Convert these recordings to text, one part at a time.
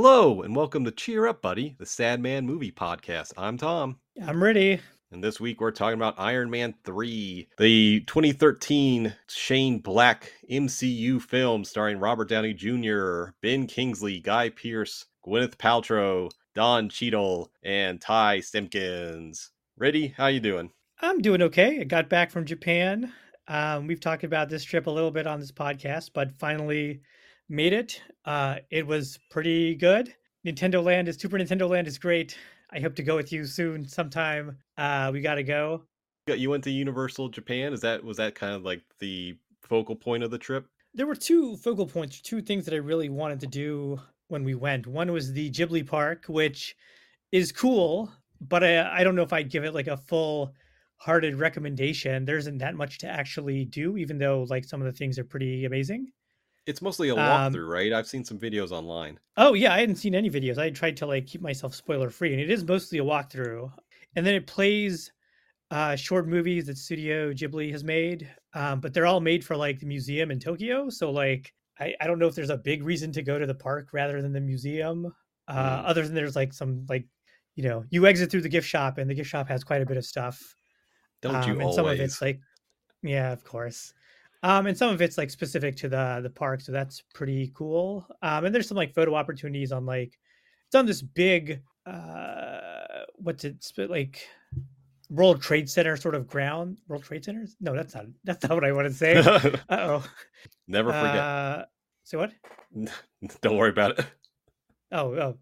Hello, and welcome to Cheer Up, Buddy, the Sad Man Movie Podcast. I'm Tom. I'm Riddy. And this week we're talking about Iron Man 3, the 2013 Shane Black MCU film starring Robert Downey Jr., Ben Kingsley, Guy Pearce, Gwyneth Paltrow, Don Cheadle, and Ty Simpkins. Riddy, how you doing? I'm doing okay. I got back from Japan. We've talked about this trip a little bit on this podcast, but finally made it. It was pretty good. Super Nintendo Land is great. I hope to go with you soon sometime. We got to go. You went to Universal Japan. Was that kind of like the focal point of the trip? There were two focal points, two things that I really wanted to do when we went. One was the Ghibli Park, which is cool, but I don't know if I'd give it like a full-hearted recommendation. There isn't that much to actually do, even though like some of the things are pretty amazing. It's mostly a walkthrough, right? I've seen some videos online. Oh, yeah. I hadn't seen any videos. I tried to like keep myself spoiler free, and it is mostly a walkthrough. And then it plays short movies that Studio Ghibli has made, but they're all made for like the museum in Tokyo. So like, I don't know if there's a big reason to go to the park rather than the museum, other than there's like some like, you know, you exit through the gift shop and the gift shop has quite a bit of stuff. Don't you always? Some of it's like, yeah, of course. And some of it's like specific to the park, so that's pretty cool. And there's some like photo opportunities on like, it's on this big World Trade Center sort of ground. World Trade Center? No, that's not what I want to say. Uh-oh. Never forget. Say what? Don't worry about it. Oh,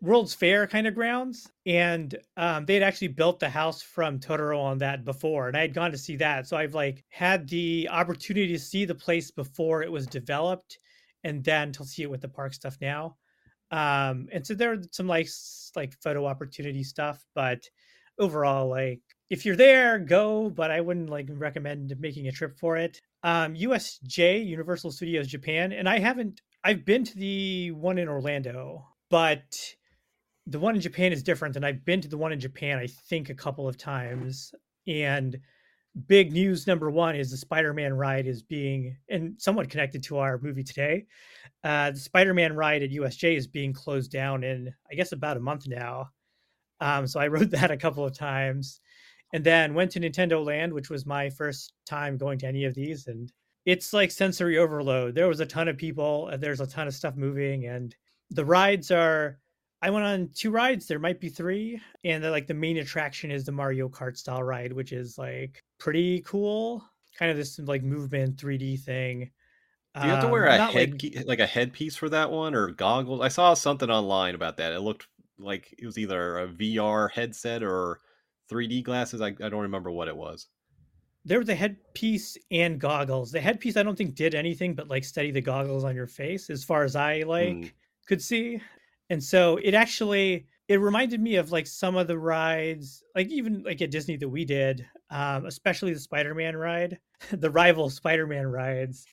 World's Fair kind of grounds, and they had actually built the house from Totoro on that before, and I had gone to see that, so I've like had the opportunity to see the place before it was developed, and then to see it with the park stuff now, and so there are some like photo opportunity stuff, but overall, like, if you're there, go, but I wouldn't like recommend making a trip for it. USJ, Universal Studios Japan, and I've been to the one in Orlando, but the one in Japan is different, and I've been to the one in Japan, I think, a couple of times. And big news number one is the Spider-Man ride is being, and somewhat connected to our movie today, the Spider-Man ride at USJ is being closed down in, I guess, about a month now. So I rode that a couple of times, and then went to Nintendo Land, which was my first time going to any of these. And it's like sensory overload. There was a ton of people, and there's a ton of stuff moving, and the rides are, I went on two rides. There might be three. And like the main attraction is the Mario Kart style ride, which is like pretty cool. Kind of this like movement 3D thing. Do you have to wear a a headpiece for that one or goggles? I saw something online about that. It looked like it was either a VR headset or 3D glasses. I don't remember what it was. There was a headpiece and goggles. The headpiece, I don't think did anything but like steady the goggles on your face, as far as I could see. And so it reminded me of like some of the rides, like even like at Disney that we did, especially the Spider-Man ride, the rival Spider-Man rides.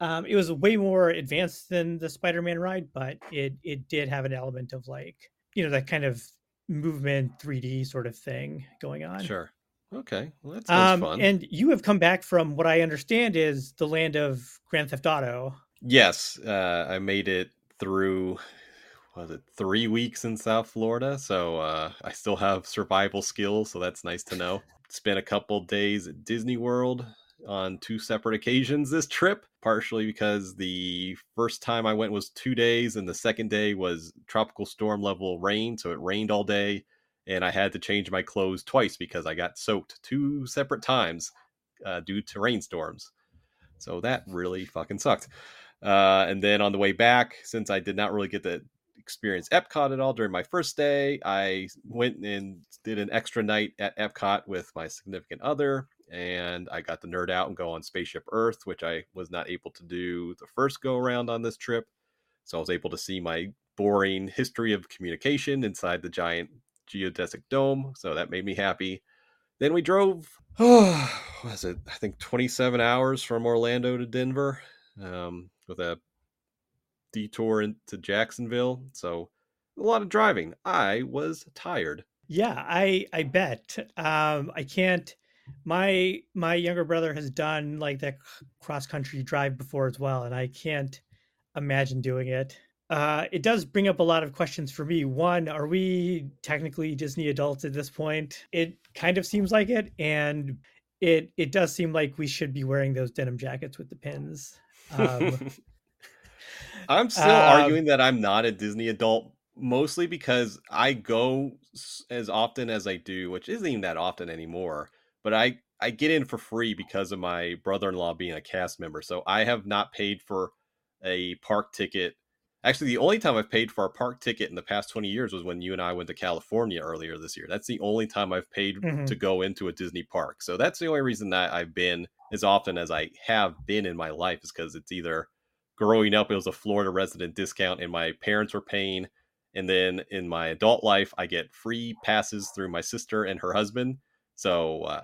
It was way more advanced than the Spider-Man ride, but it did have an element of like, you know, that kind of movement 3D sort of thing going on. Sure. Okay. Well, that sounds fun. And you have come back from what I understand is the land of Grand Theft Auto. Yes. I made it through, was it 3 weeks in South Florida? So I still have survival skills, so that's nice to know. Spent a couple days at Disney World on two separate occasions this trip, partially because the first time I went was 2 days, and the second day was tropical storm level rain, so it rained all day, and I had to change my clothes twice because I got soaked two separate times due to rainstorms. So that really fucking sucked. And then on the way back, since I did not really get to experience Epcot at all during my first day, I went and did an extra night at Epcot with my significant other, and I got to nerd out and go on Spaceship Earth, which I was not able to do the first go around on this trip. So I was able to see my boring history of communication inside the giant geodesic dome. So that made me happy. Then we drove, I think 27 hours from Orlando to Denver, with a detour into Jacksonville. So a lot of driving. I was tired. Yeah, I bet. I can't. My younger brother has done like that cross country drive before as well, and I can't imagine doing it. It does bring up a lot of questions for me. One, are we technically Disney adults at this point? It kind of seems like it. And it does seem like we should be wearing those denim jackets with the pins. I'm still arguing that I'm not a Disney adult, mostly because I go as often as I do, which isn't even that often anymore. But I get in for free because of my brother-in-law being a cast member. So I have not paid for a park ticket. Actually, the only time I've paid for a park ticket in the past 20 years was when you and I went to California earlier this year. That's the only time I've paid to go into a Disney park. So that's the only reason that I've been as often as I have been in my life, is because it's either growing up, it was a Florida resident discount and my parents were paying. And then in my adult life, I get free passes through my sister and her husband. So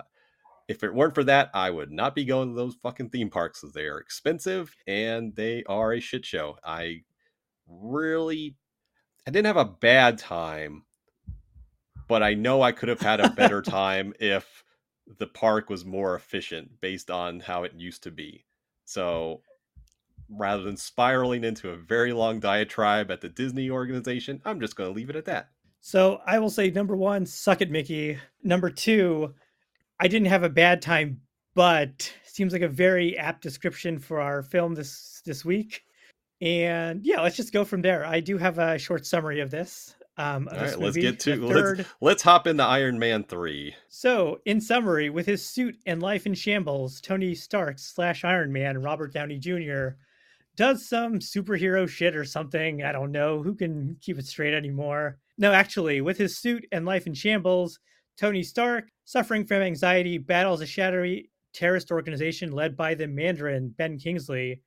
if it weren't for that, I would not be going to those fucking theme parks, because they are expensive and they are a shit show. I didn't have a bad time, but I know I could have had a better time if the park was more efficient based on how it used to be. So rather than spiraling into a very long diatribe at the Disney organization, I'm just going to leave it at that. So I will say, number one, suck it, Mickey. Number two, I didn't have a bad time, but seems like a very apt description for our film this week. And yeah, let's just go from there. I do have a short summary of this. Let's hop into Iron Man 3. So, in summary, with his suit and life in shambles, Tony Stark / Iron Man Robert Downey Jr. does some superhero shit or something. I don't know. Who can keep it straight anymore? No, actually, with his suit and life in shambles, Tony Stark, suffering from anxiety, battles a shadowy terrorist organization led by the Mandarin, Ben Kingsley.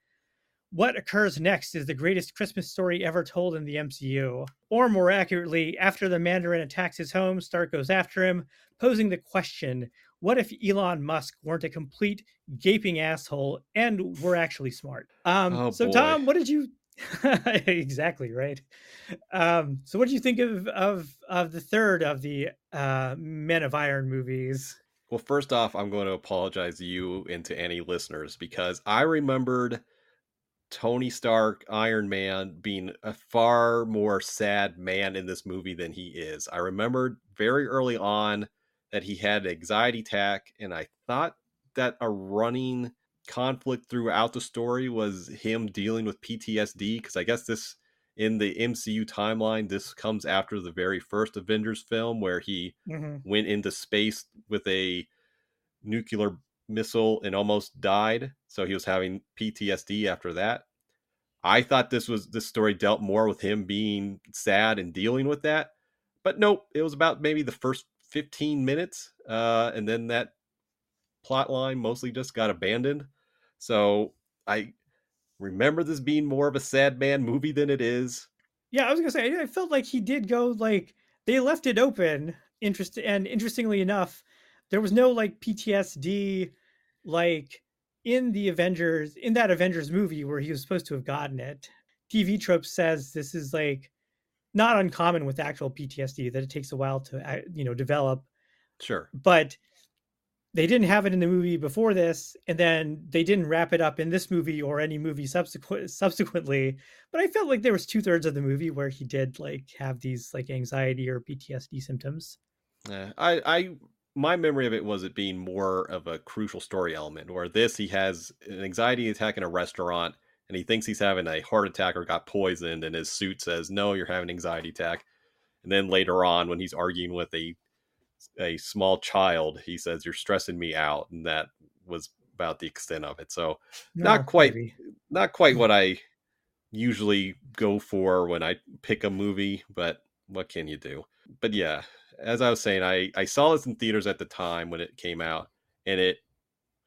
What occurs next is the greatest Christmas story ever told in the MCU. Or more accurately, after the Mandarin attacks his home, Stark goes after him, posing the question, what if Elon Musk weren't a complete gaping asshole and were actually smart? Tom, what did you... Exactly, right? So what did you think of the third of the Men of Iron movies? Well, first off, I'm going to apologize to you and to any listeners, because I remembered Tony Stark, Iron Man, being a far more sad man in this movie than he is. I remembered very early on that he had an anxiety attack, and I thought that a running conflict throughout the story was him dealing with PTSD, because I guess this, in the MCU timeline, this comes after the very first Avengers film where he went into space with a nuclear missile and almost died. So he was having PTSD after that. I thought this story dealt more with him being sad and dealing with that, but nope, it was about maybe the first 15 minutes. And then that plot line mostly just got abandoned. So I remember this being more of a sad man movie than it is. Yeah. I was going to say, I felt like he did go, like, they left it open. Interestingly enough, there was no like PTSD, like in the Avengers, in that Avengers movie where he was supposed to have gotten it. TV Tropes says this is like not uncommon with actual PTSD, that it takes a while to, develop. Sure. But they didn't have it in the movie before this, and then they didn't wrap it up in this movie or any movie subsequently. But I felt like there was 2/3 of the movie where he did like have these like anxiety or PTSD symptoms. My memory of it was it being more of a crucial story element, where this, he has an anxiety attack in a restaurant and he thinks he's having a heart attack or got poisoned, and his suit says, no, you're having an anxiety attack. And then later on, when he's arguing with a small child, he says, you're stressing me out. And that was about the extent of it. So not quite what I usually go for when I pick a movie, but what can you do? But yeah, as I was saying, I saw this in theaters at the time when it came out, and it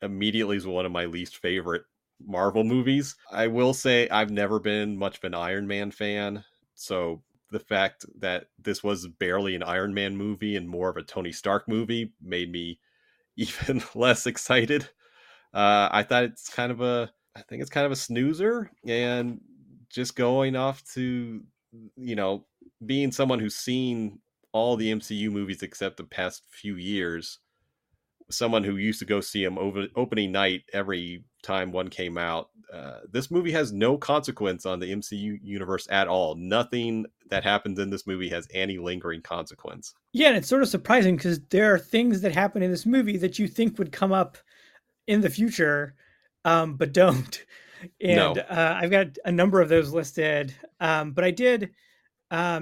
immediately is one of my least favorite Marvel movies. I will say I've never been much of an Iron Man fan, so the fact that this was barely an Iron Man movie and more of a Tony Stark movie made me even less excited. I think it's kind of a snoozer, and just going off to, being someone who's seen all the MCU movies except the past few years, someone who used to go see him over opening night every time one came out, this movie has no consequence on the MCU universe at all. Nothing that happens in this movie has any lingering consequence. Yeah, and it's sort of surprising because there are things that happen in this movie that you think would come up in the future, but don't. And no. I've got a number of those listed, but I did.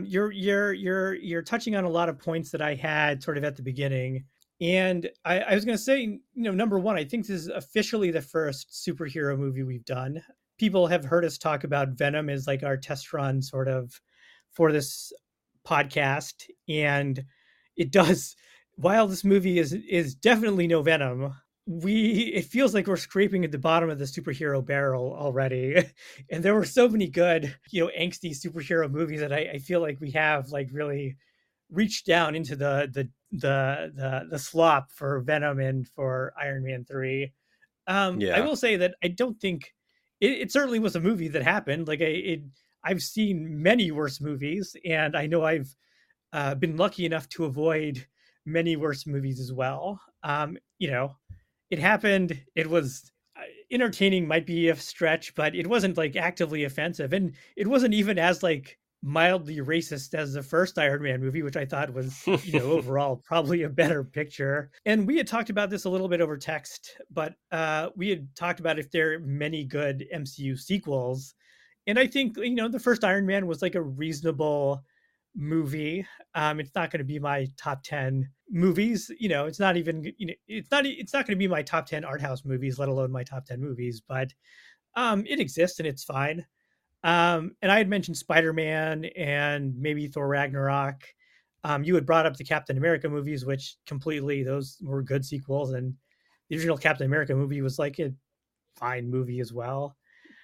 You're touching on a lot of points that I had sort of at the beginning. And I was going to say, you know, number one, I think this is officially the first superhero movie we've done. People have heard us talk about Venom as like our test run sort of for this podcast. And it does, while this movie is definitely no Venom, it feels like we're scraping at the bottom of the superhero barrel already. And there were so many good, you know, angsty superhero movies that I feel like we have like really reached down into the slop for Venom and for Iron Man 3. I will say that I don't think it certainly was a movie that happened. Like I've seen many worse movies, and I know I've been lucky enough to avoid many worse movies as well. You know, it happened. It was entertaining, might be a stretch, but it wasn't like actively offensive. And it wasn't even as like mildly racist as the first Iron Man movie, which I thought was, you know, overall probably a better picture. And we had talked about this a little bit over text, but we had talked about if there are many good MCU sequels. And I think, you know, the first Iron Man was like a reasonable movie. It's not going to be my top 10 movies. You know, it's not even, you know, it's not going to be my top 10 art house movies, let alone my top 10 movies, but it exists and it's fine. And I had mentioned Spider-Man and maybe Thor Ragnarok. You had brought up the Captain America movies, which completely, those were good sequels. And the original Captain America movie was like a fine movie as well.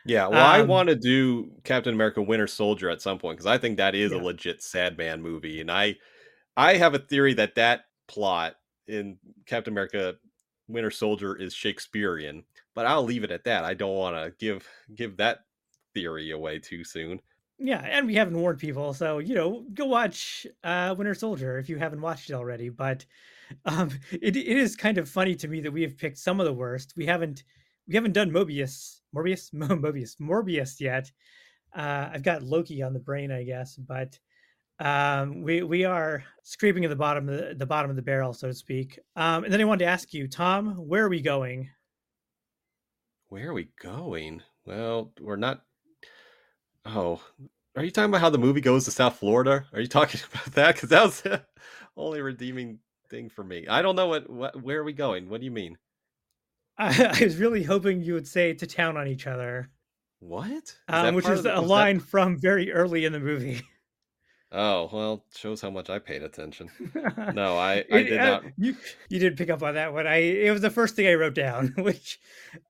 Yeah, well, I want to do Captain America Winter Soldier at some point because I think that is a legit sad man movie. And I have a theory that plot in Captain America Winter Soldier is Shakespearean, but I'll leave it at that. I don't want to give that theory away too soon. Yeah, and we haven't warned people, so, you know, go watch Winter Soldier if you haven't watched it already. But it is kind of funny to me that we have picked some of the worst. We haven't done Morbius yet. I've got Loki on the brain, I guess, but we are scraping at the bottom of the barrel, so to speak. And then I wanted to ask you, Tom, where are we going? Where are we going? Well, we're not. Oh, are you talking about how the movie goes to South Florida? Are you talking about that? Because that was the only redeeming thing for me. I don't know where are we going? What do you mean? I was really hoping you would say to town on each other. What? Which is a line from very early in the movie. Oh, well, shows how much I paid attention. No, I did not. You did pick up on that one. It was the first thing I wrote down, which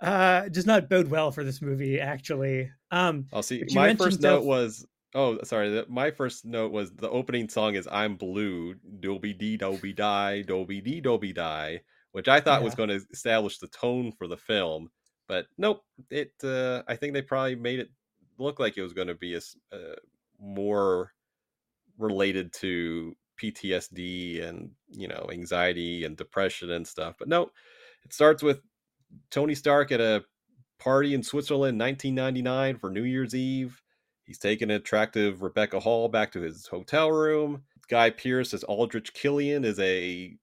does not bode well for this movie, actually. I'll see. My first note was, my first note was the opening song is I'm Blue, Doby-Dee, Doby-Die, Doby-Dee, Doby-Die, which I thought was going to establish the tone for the film. But nope, I think they probably made it look like it was going to be more related to PTSD and, you know, anxiety and depression and stuff. But no, it starts with Tony Stark at a party in Switzerland, 1999 for New Year's Eve. He's taking an attractive Rebecca Hall back to his hotel room. Guy Pearce as Aldrich Killian is a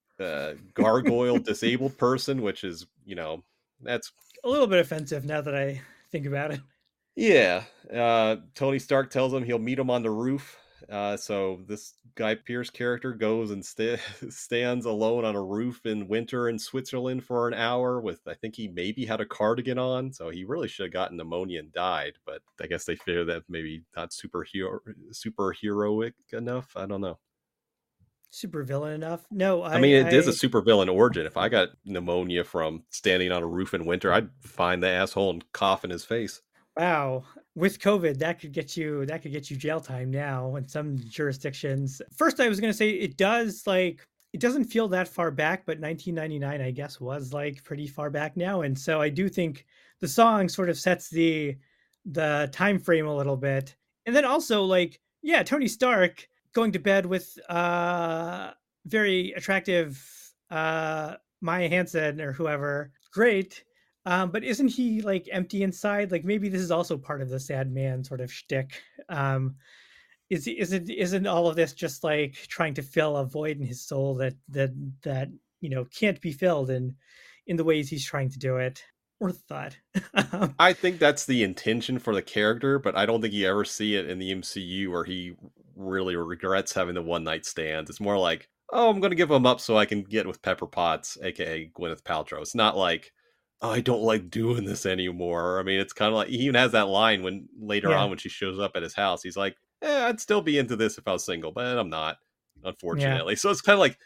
gargoyle disabled person, which is, you know, that's a little bit offensive now that I think about it. Yeah. Tony Stark tells him he'll meet him on the roof. So this Guy Pearce character goes and stands alone on a roof in winter in Switzerland for an hour with, I think he maybe had a cardigan on. So he really should have gotten pneumonia and died, but I guess they figure that maybe not superheroic enough. I don't know. Supervillain enough? No, I mean, it is a supervillain origin. If I got pneumonia from standing on a roof in winter, I'd find the asshole and cough in his face. Wow. With COVID, that could get you jail time now in some jurisdictions. First, I was going to say it doesn't feel that far back, but 1999, I guess, was like pretty far back now. And so I do think the song sort of sets the time frame a little bit. And then also like, yeah, Tony Stark going to bed with very attractive Maya Hansen or whoever, great. But isn't he like empty inside? Like maybe this is also part of the sad man sort of shtick. Isn't all of this just like trying to fill a void in his soul that you know can't be filled in the ways he's trying to do it? Or thought. I think that's the intention for the character, but I don't think you ever see it in the MCU where he really regrets having the one night stands. It's more like, oh, I'm going to give them up so I can get with Pepper Potts, aka Gwyneth Paltrow. It's not like, oh, I don't like doing this anymore. I mean, it's kind of like he even has that line when later on when she shows up at his house, he's like, I'd still be into this if I was single, but I'm not, unfortunately. Yeah. So it's kind of like,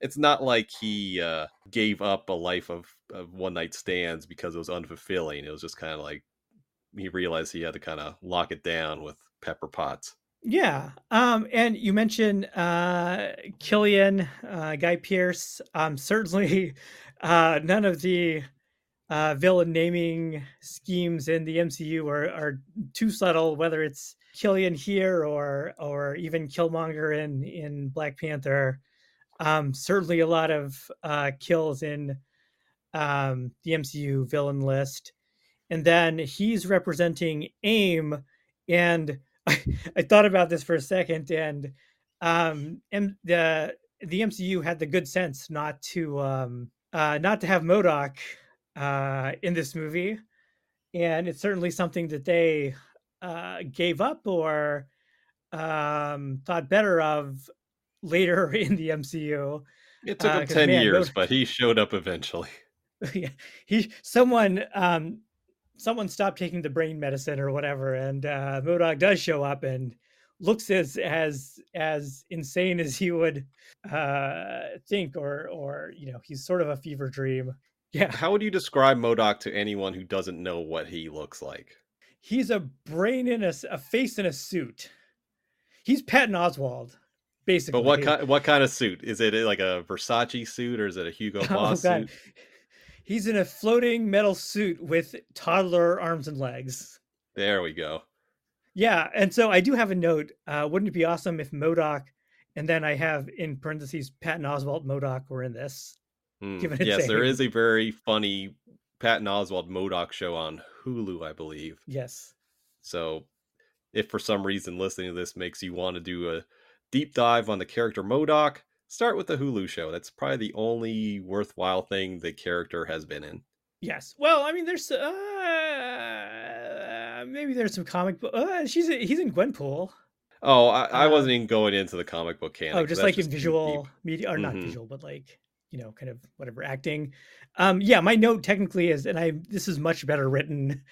it's not like he gave up a life of one night stands because it was unfulfilling. It was just kind of like he realized he had to kind of lock it down with Pepper Potts. Yeah. And you mentioned Killian, Guy Pearce. Certainly none of the villain naming schemes in the MCU are too subtle, whether it's Killian here or even Killmonger in Black Panther. Certainly a lot of kills in the MCU villain list. And then he's representing AIM. And I thought about this for a second. And the MCU had the good sense not to have M.O.D.O.K. In this movie. And it's certainly something that they gave up or thought better of later in the MCU. It took him 10 years, but he showed up eventually. Yeah, someone stopped taking the brain medicine or whatever, and M.O.D.O.K. does show up and looks as insane as he would think, or you know, he's sort of a fever dream. Yeah. How would you describe M.O.D.O.K. to anyone who doesn't know what he looks like? He's a brain in a face in a suit. He's Patton Oswalt. Basically. But what kind of suit? Is it like a Versace suit or is it a Hugo Boss suit? He's in a floating metal suit with toddler arms and legs. There we go. Yeah, and so I do have a note. Wouldn't it be awesome if M.O.D.O.K. and then I have in parentheses Patton Oswalt M.O.D.O.K. were in this? Yes, there is a very funny Patton Oswalt M.O.D.O.K. show on Hulu, I believe. Yes. So if for some reason listening to this makes you want to do a deep dive on the character M.O.D.O.K., start with the Hulu show. That's probably the only worthwhile thing the character has been in. Yes. Well, I mean, there's maybe there's some comic book. He's in Gwenpool. Oh, I wasn't even going into the comic book canon. Oh, just like in visual media, or not visual, but like, you know, kind of whatever acting. Yeah, my note technically is, and this is much better written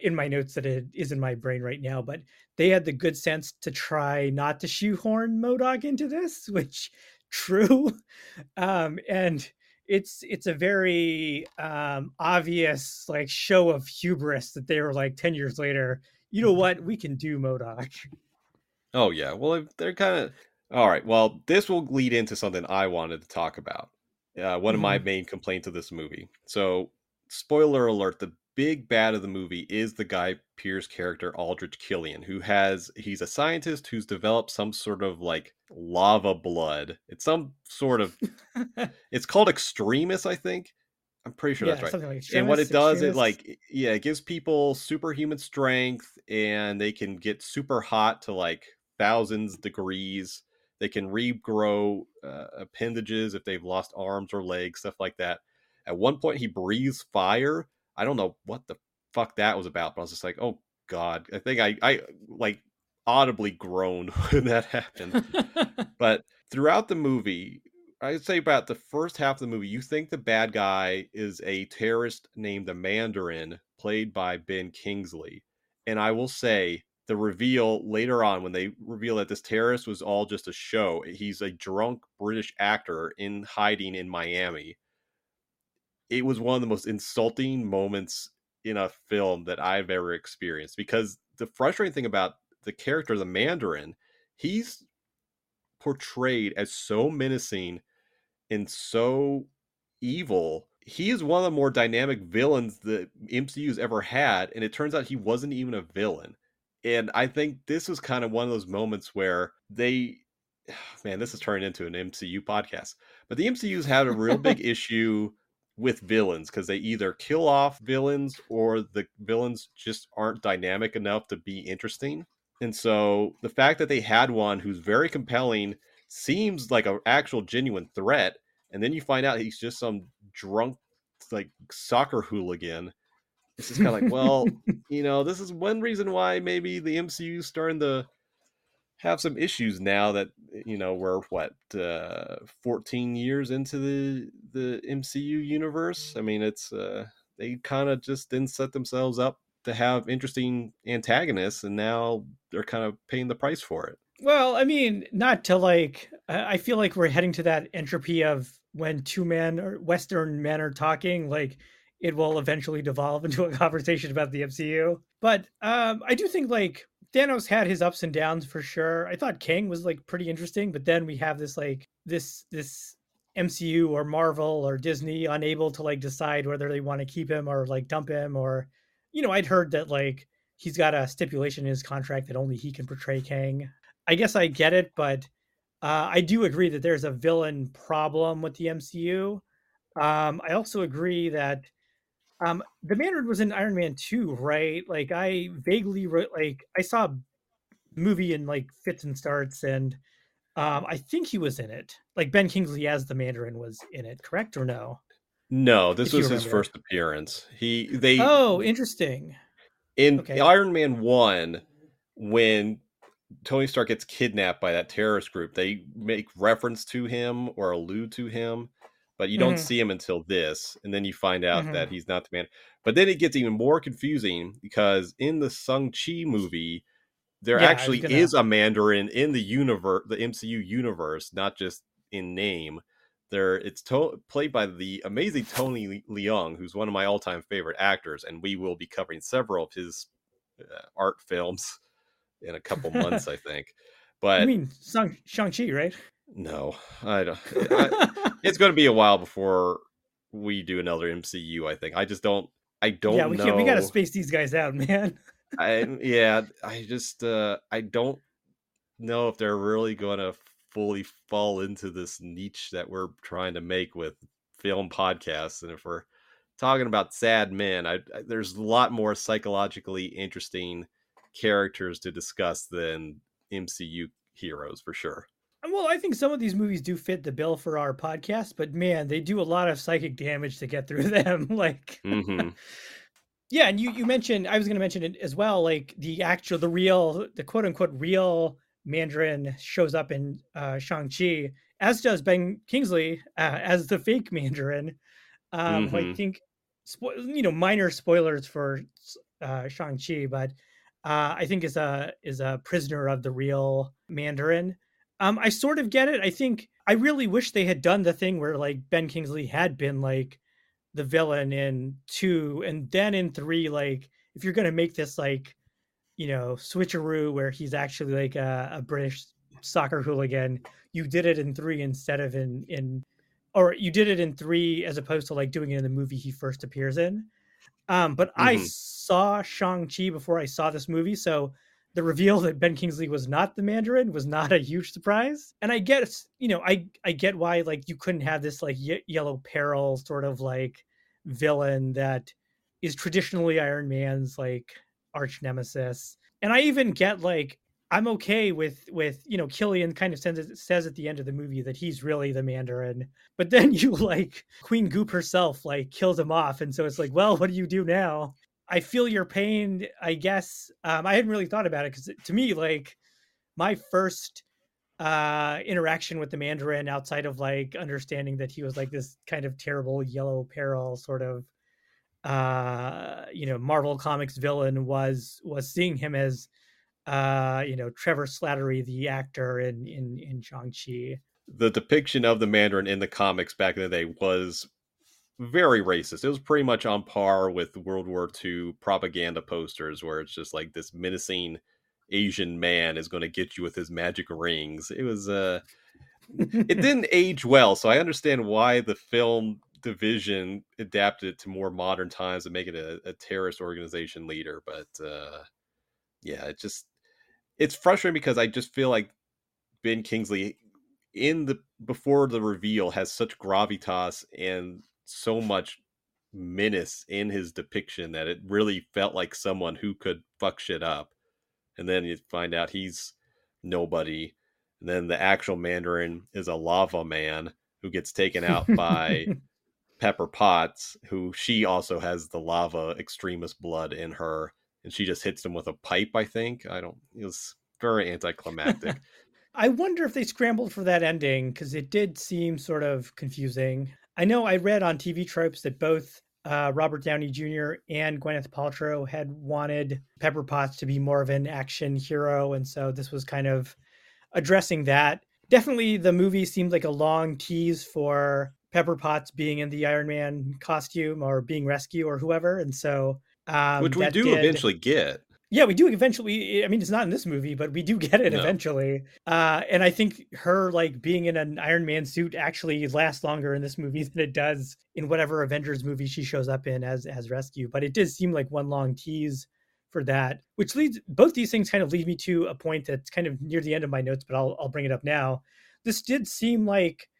in my notes than it is in my brain right now, but they had the good sense to try not to shoehorn M.O.D.O.K. into this, which true. And it's a very obvious like show of hubris that they were like 10 years later, you know what, we can do M.O.D.O.K. Oh yeah. Well, they're kind of, all right. Well, this will lead into something I wanted to talk about. One of my main complaints of this movie. So, spoiler alert, the big bad of the movie is the Guy Pearce character, Aldrich Killian, he's a scientist who's developed some sort of like lava blood. It's some sort of, it's called Extremis, I think. I'm pretty sure that's right. Something like Extremis, and what it does, it gives people superhuman strength and they can get super hot to like thousands degrees. They can regrow appendages if they've lost arms or legs, stuff like that. At one point, he breathes fire. I don't know what the fuck that was about, but I was just like, oh, God. I think I like audibly groaned when that happened. But throughout the movie, I'd say about the first half of the movie, you think the bad guy is a terrorist named the Mandarin, played by Ben Kingsley. And I will say, the reveal later on when they reveal that this terrorist was all just a show. He's a drunk British actor in hiding in Miami. It was one of the most insulting moments in a film that I've ever experienced, because the frustrating thing about the character, the Mandarin, he's portrayed as so menacing and so evil. He is one of the more dynamic villains the MCU's ever had. And it turns out he wasn't even a villain. And I think this was kind of one of those moments where they man, this has turned into an MCU podcast, but the MCU's had a real big issue with villains because they either kill off villains or the villains just aren't dynamic enough to be interesting. And so the fact that they had one who's very compelling seems like an actual genuine threat. And then you find out he's just some drunk, like soccer hooligan. It's just kind of like, well, you know, this is one reason why maybe the MCU's starting to have some issues now that, you know, we're 14 years into the MCU universe. I mean, it's they kind of just didn't set themselves up to have interesting antagonists, and now they're kind of paying the price for it. Well, I mean, not to like, I feel like we're heading to that entropy of when two men or Western men are talking, like it will eventually devolve into a conversation about the MCU. But I do think like Thanos had his ups and downs for sure. I thought King was like pretty interesting, but then we have this like this MCU or Marvel or Disney unable to like decide whether they want to keep him or like dump him or, you know, I'd heard that like he's got a stipulation in his contract that only he can portray King. I guess I get it, but I do agree that there's a villain problem with the MCU. I also agree that the Mandarin was in Iron Man 2, right? Like I vaguely wrote, like I saw a movie in like fits and starts, and I think he was in it. Like Ben Kingsley as the Mandarin was in it, correct or no? No, this was his first appearance. Oh, interesting. In Iron Man 1, when Tony Stark gets kidnapped by that terrorist group, they make reference to him or allude to him, but you don't see him until this. And then you find out that he's not the man. But then it gets even more confusing because in the Shang-Chi movie, there is a Mandarin in the universe, the MCU universe, not just in name. It's played by the amazing Tony Leung, who's one of my all-time favorite actors. And we will be covering several of his art films in a couple months, I think. But I mean, Shang-Chi, right? No, I don't. It's going to be a while before we do another MCU, I think. I don't know. Yeah, we got to space these guys out, man. I don't know if they're really going to fully fall into this niche that we're trying to make with film podcasts. And if we're talking about sad men, there's a lot more psychologically interesting characters to discuss than MCU heroes for sure. Well, I think some of these movies do fit the bill for our podcast, but man, they do a lot of psychic damage to get through them. Like, yeah. And you mentioned, I was going to mention it as well. Like the quote unquote real Mandarin shows up in Shang-Chi, as does Ben Kingsley as the fake Mandarin. I think, you know, minor spoilers for Shang-Chi, but I think is a prisoner of the real Mandarin. I sort of get it. I think I really wish they had done the thing where like Ben Kingsley had been like the villain in 2, and then in 3, like if you're going to make this like, you know, switcheroo where he's actually like a British soccer hooligan, you did it in 3 instead of or you did it in 3 as opposed to like doing it in the movie he first appears in. I saw Shang-Chi before I saw this movie, so the reveal that Ben Kingsley was not the Mandarin was not a huge surprise. And I guess, you know, I get why like you couldn't have this like Yellow Peril sort of like villain that is traditionally Iron Man's like arch nemesis. And I even get like, I'm okay with you know, Killian kind of says at the end of the movie that he's really the Mandarin, but then you like Queen Goop herself like kills him off. And so it's like, well, what do you do now? I feel your pain, I guess. I hadn't really thought about it because to me, like my first interaction with the Mandarin outside of like understanding that he was like this kind of terrible Yellow Peril sort of, you know, Marvel Comics villain was seeing him as you know, Trevor Slattery, the actor in Shang-Chi. The depiction of the Mandarin in the comics back in the day was very racist. It was pretty much on par with World War II propaganda posters, where it's just like this menacing Asian man is going to get you with his magic rings. It was it didn't age well, so I understand why the film division adapted it to more modern times and make it a terrorist organization leader. But yeah, it's frustrating because I just feel like Ben Kingsley in the before the reveal has such gravitas and so much menace in his depiction that it really felt like someone who could fuck shit up. And then you find out he's nobody. And then the actual Mandarin is a lava man who gets taken out by Pepper Potts, who she also has the lava extremist blood in her. And she just hits him with a pipe, I think. It was very anticlimactic. I wonder if they scrambled for that ending, because it did seem sort of confusing. I know I read on TV Tropes that both Robert Downey Jr. and Gwyneth Paltrow had wanted Pepper Potts to be more of an action hero. And so this was kind of addressing that. Definitely the movie seemed like a long tease for Pepper Potts being in the Iron Man costume or being rescued or whoever. And so... which we do eventually get. Yeah, we do eventually. I mean, it's not in this movie, but we do get it eventually. And I think her like being in an Iron Man suit actually lasts longer in this movie than it does in whatever Avengers movie she shows up in as Rescue. But it does seem like one long tease for that, which leads both these things kind of lead me to a point that's kind of near the end of my notes, but I'll bring it up now. This did seem like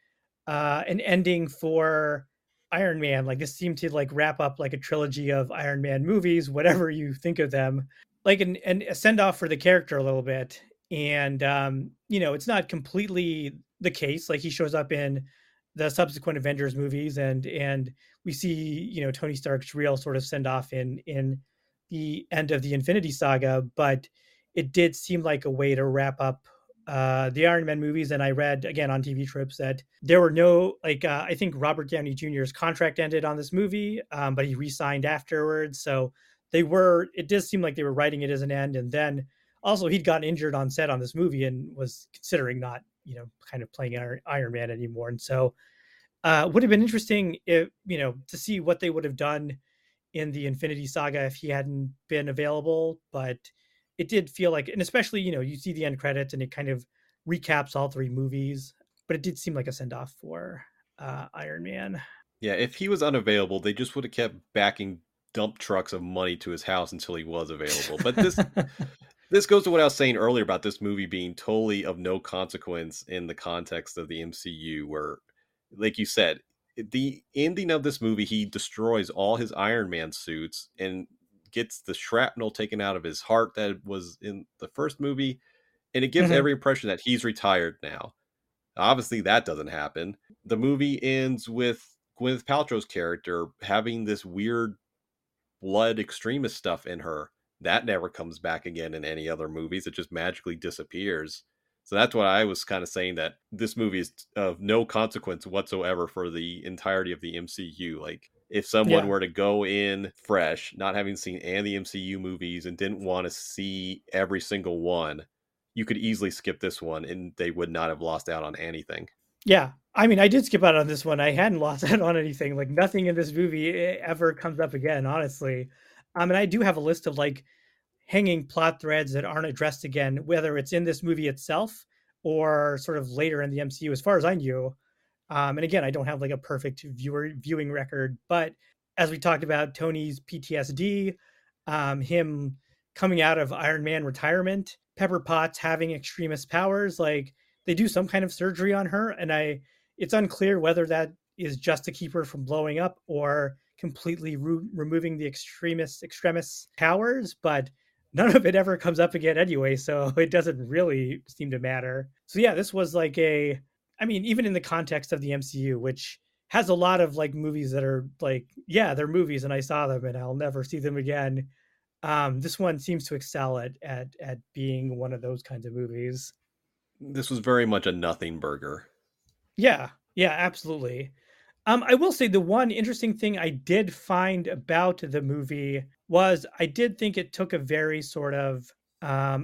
an ending for Iron Man. Like this seemed to like wrap up like a trilogy of Iron Man movies, whatever you think of them, like a send off for the character a little bit. And, it's not completely the case. Like he shows up in the subsequent Avengers movies and we see, Tony Stark's real sort of send off in the end of the Infinity Saga, but it did seem like a way to wrap up the Iron Man movies. And I read again on TV Tropes that there were no I think Robert Downey Jr.'s contract ended on this movie, but he re-signed afterwards. So it does seem like they were writing it as an end. And then also he'd gotten injured on set on this movie and was considering not, kind of playing Iron Man anymore. And so would have been interesting if, to see what they would have done in the Infinity Saga if he hadn't been available, but it did feel like, and especially, you see the end credits and it kind of recaps all three movies, but it did seem like a send off for Iron Man. Yeah. If he was unavailable, they just would have kept backing dump trucks of money to his house until he was available. But this goes to what I was saying earlier about this movie being totally of no consequence in the context of the MCU, where, like you said, the ending of this movie, he destroys all his Iron Man suits and gets the shrapnel taken out of his heart that was in the first movie, and it gives every impression that he's retired now. Obviously that doesn't happen. The movie ends with Gwyneth Paltrow's character having this weird blood extremist stuff in her that never comes back again in any other movies. It just magically disappears. So that's what I was kind of saying, that this movie is of no consequence whatsoever for the entirety of the MCU. Like, if someone were to go in fresh, not having seen any MCU movies and didn't want to see every single one, you could easily skip this one and they would not have lost out on anything. Yeah. I mean, I did skip out on this one. I hadn't lost out on anything. Like, nothing in this movie ever comes up again, honestly. And I do have a list of like hanging plot threads that aren't addressed again, whether it's in this movie itself or sort of later in the MCU, as far as I knew. And again, I don't have like a perfect viewing record, but as we talked about Tony's PTSD, him coming out of Iron Man retirement, Pepper Potts having extremist powers, like they do some kind of surgery on her. And it's unclear whether that is just to keep her from blowing up or completely removing the extremist powers, but none of it ever comes up again anyway. So it doesn't really seem to matter. So yeah, this was like even in the context of the MCU, which has a lot of like movies that are like, yeah, they're movies and I saw them and I'll never see them again. This one seems to excel at being one of those kinds of movies. This was very much a nothing burger. Yeah. Yeah, absolutely. I will say the one interesting thing I did find about the movie was I did think it took a very sort of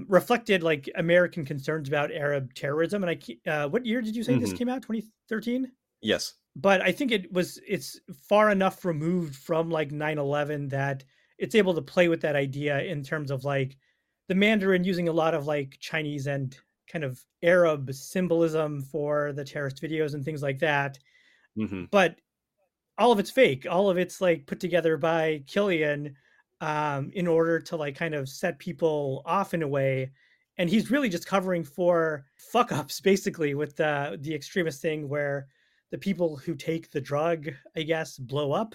reflected like American concerns about Arab terrorism. And what year did you say this came out? 2013? Yes. But I think it's far enough removed from like 9/11 that it's able to play with that idea in terms of like the Mandarin using a lot of like Chinese and kind of Arab symbolism for the terrorist videos and things like that. Mm-hmm. But all of it's fake. All of it's like put together by Killian in order to like kind of set people off in a way And he's really just covering for fuck ups, basically, with the extremist thing where the people who take the drug, I guess, blow up.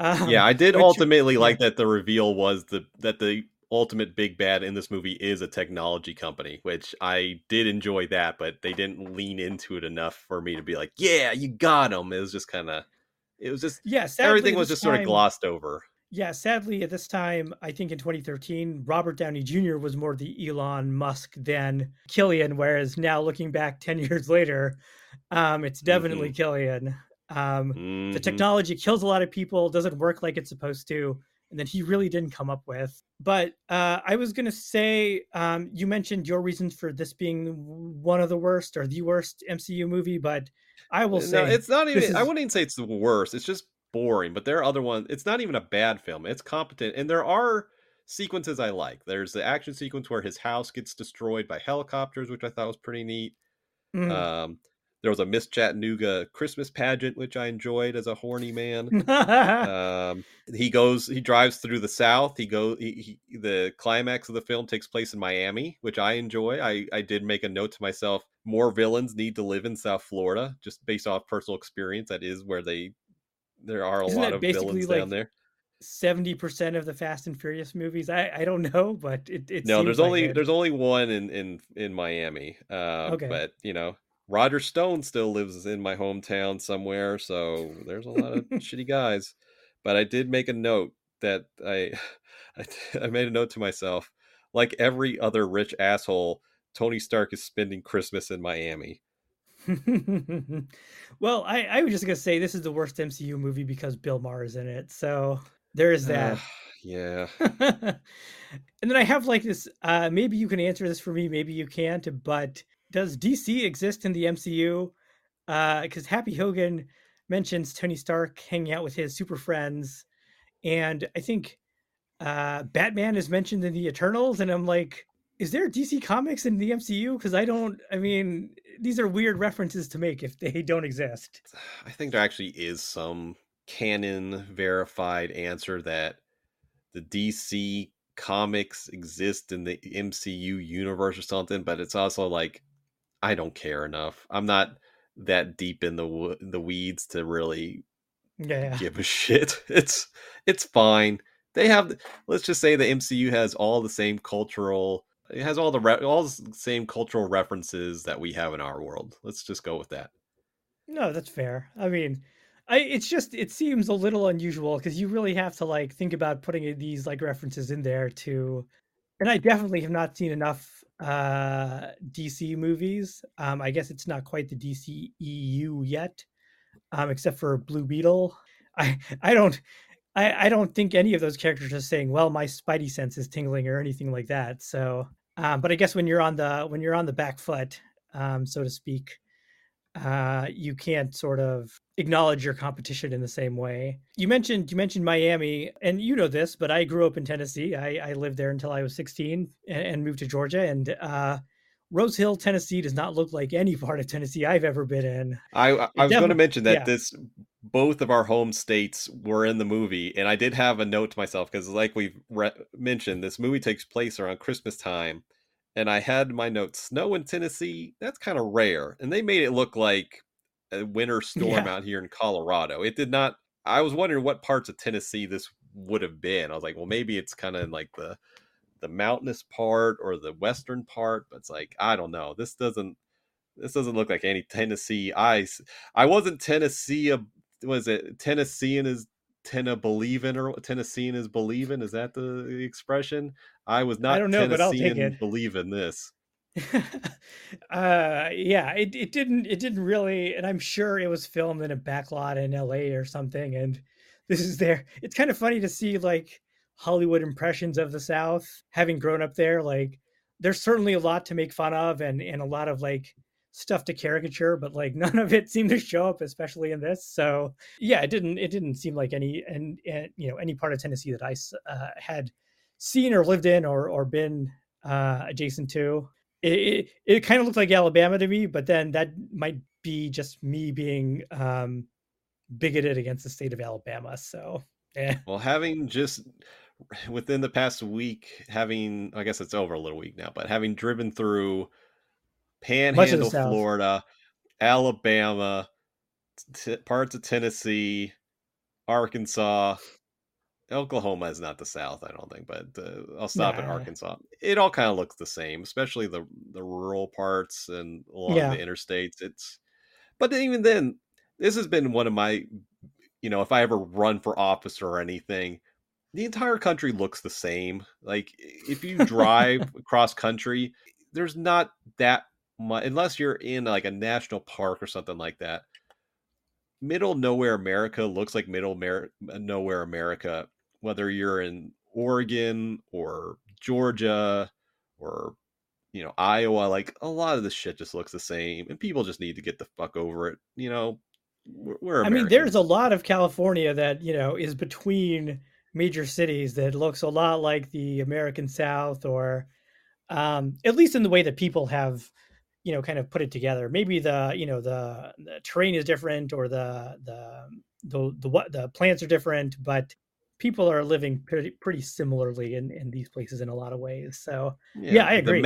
Yeah, I did ultimately like that the reveal was that the ultimate big bad in this movie is a technology company, which I did enjoy that, but they didn't lean into it enough for me to be like, yeah, you got him. It was just kind of, everything was just sort of glossed over. Yeah, sadly, at this time, I think in 2013, Robert Downey Jr. was more the Elon Musk than Killian, whereas now looking back 10 years later, it's definitely Killian. The technology kills a lot of people, doesn't work like it's supposed to, and then he really didn't come up with. But I was going to say, you mentioned your reasons for this being one of the worst or the worst MCU movie, but I will say... No, it's not even... I wouldn't even say it's the worst. It's just... boring, but there are other ones. It's not even a bad film. It's competent, and there are sequences I like. There's the action sequence where his house gets destroyed by helicopters, which I thought was pretty neat. There was a Miss Chattanooga Christmas pageant, which I enjoyed as a horny man. He drives through the South. The climax of the film takes place in Miami, which I enjoy. I did make a note to myself, more villains need to live in South Florida, just based off personal experience. That is where there are a lot of villains down there. 70% of the Fast and Furious movies. I don't know, but it no. There's only one in Miami. Okay. But Roger Stone still lives in my hometown somewhere, so there's a lot of shitty guys. But I did make a note that I made a note to myself. Like every other rich asshole, Tony Stark is spending Christmas in Miami. Well, I was just gonna say this is the worst MCU movie because Bill Maher is in it, so there is that. Yeah. And then I have like this. Maybe you can answer this for me. Maybe you can't. But does DC exist in the MCU? Because Happy Hogan mentions Tony Stark hanging out with his super friends, and I think Batman is mentioned in the Eternals, and I'm like, is there DC Comics in the MCU? Because these are weird references to make if they don't exist. I think there actually is some canon verified answer that the DC Comics exist in the MCU universe or something, but it's also like, I don't care enough. I'm not that deep in the weeds to really give a shit. It's fine. Let's just say the MCU has all the same cultural... It has all the same cultural references that we have in our world. Let's just go with that. No, that's fair. I mean, it seems a little unusual because you really have to like think about putting these like references in there to. And I definitely have not seen enough DC movies. I guess it's not quite the DCEU yet, except for Blue Beetle. I don't think any of those characters are saying, well, my spidey sense is tingling or anything like that. So, but I guess when you're on the back foot, so to speak, you can't sort of acknowledge your competition in the same way. You mentioned Miami, and you know this, but I grew up in Tennessee. I lived there until I was 16 and moved to Georgia, and Rose Hill, Tennessee does not look like any part of Tennessee I've ever been in. I was going to mention that both of our home states were in the movie. And I did have a note to myself because like we've mentioned, this movie takes place around Christmas time. And I had my note, snow in Tennessee, that's kind of rare. And they made it look like a winter storm out here in Colorado. It did not. I was wondering what parts of Tennessee this would have been. I was like, well, maybe it's kind of like the mountainous part or the western part, but it's like, I don't know. This doesn't look like any Tennessee ice. I wasn't Tennessee. Was it Tennessean is tenna believing or Tennessean is believing? Is that the expression? I was not. I don't know, but I'll take it. Believe in this. It didn't really, and I'm sure it was filmed in a backlot in LA or something. And this is there. It's kind of funny to see like Hollywood impressions of the South, having grown up there. Like there's certainly a lot to make fun of and a lot of like stuff to caricature, but like none of it seemed to show up, especially in this. So yeah, it didn't seem like any any part of Tennessee that I had seen or lived in or been adjacent to. It kind of looked like Alabama to me, but then that might be just me being bigoted against the state of Alabama. So yeah. Well, having just within the past week, having, I guess it's over a little week now, but having driven through Panhandle, Florida, Alabama, parts of Tennessee, Arkansas, Oklahoma is not the South, I don't think, but I'll stop in Arkansas. It all kind of looks the same, especially the rural parts and along the interstates. But even then, this has been one of my, you know, if I ever run for office or anything, the entire country looks the same. Like if you drive across country, there's not that much, unless you're in like a national park or something like that. Middle nowhere America looks like middle nowhere America, whether you're in Oregon or Georgia or, you know, Iowa. Like a lot of this shit just looks the same, and people just need to get the fuck over it. You know, we're Americans. I mean, there's a lot of California that, you know, is between major cities that looks a lot like the American South, or at least in the way that people have, you know, kind of put it together. Maybe the, you know, the terrain is different, or the plants are different, but people are living pretty similarly in these places in a lot of ways. So yeah, I agree.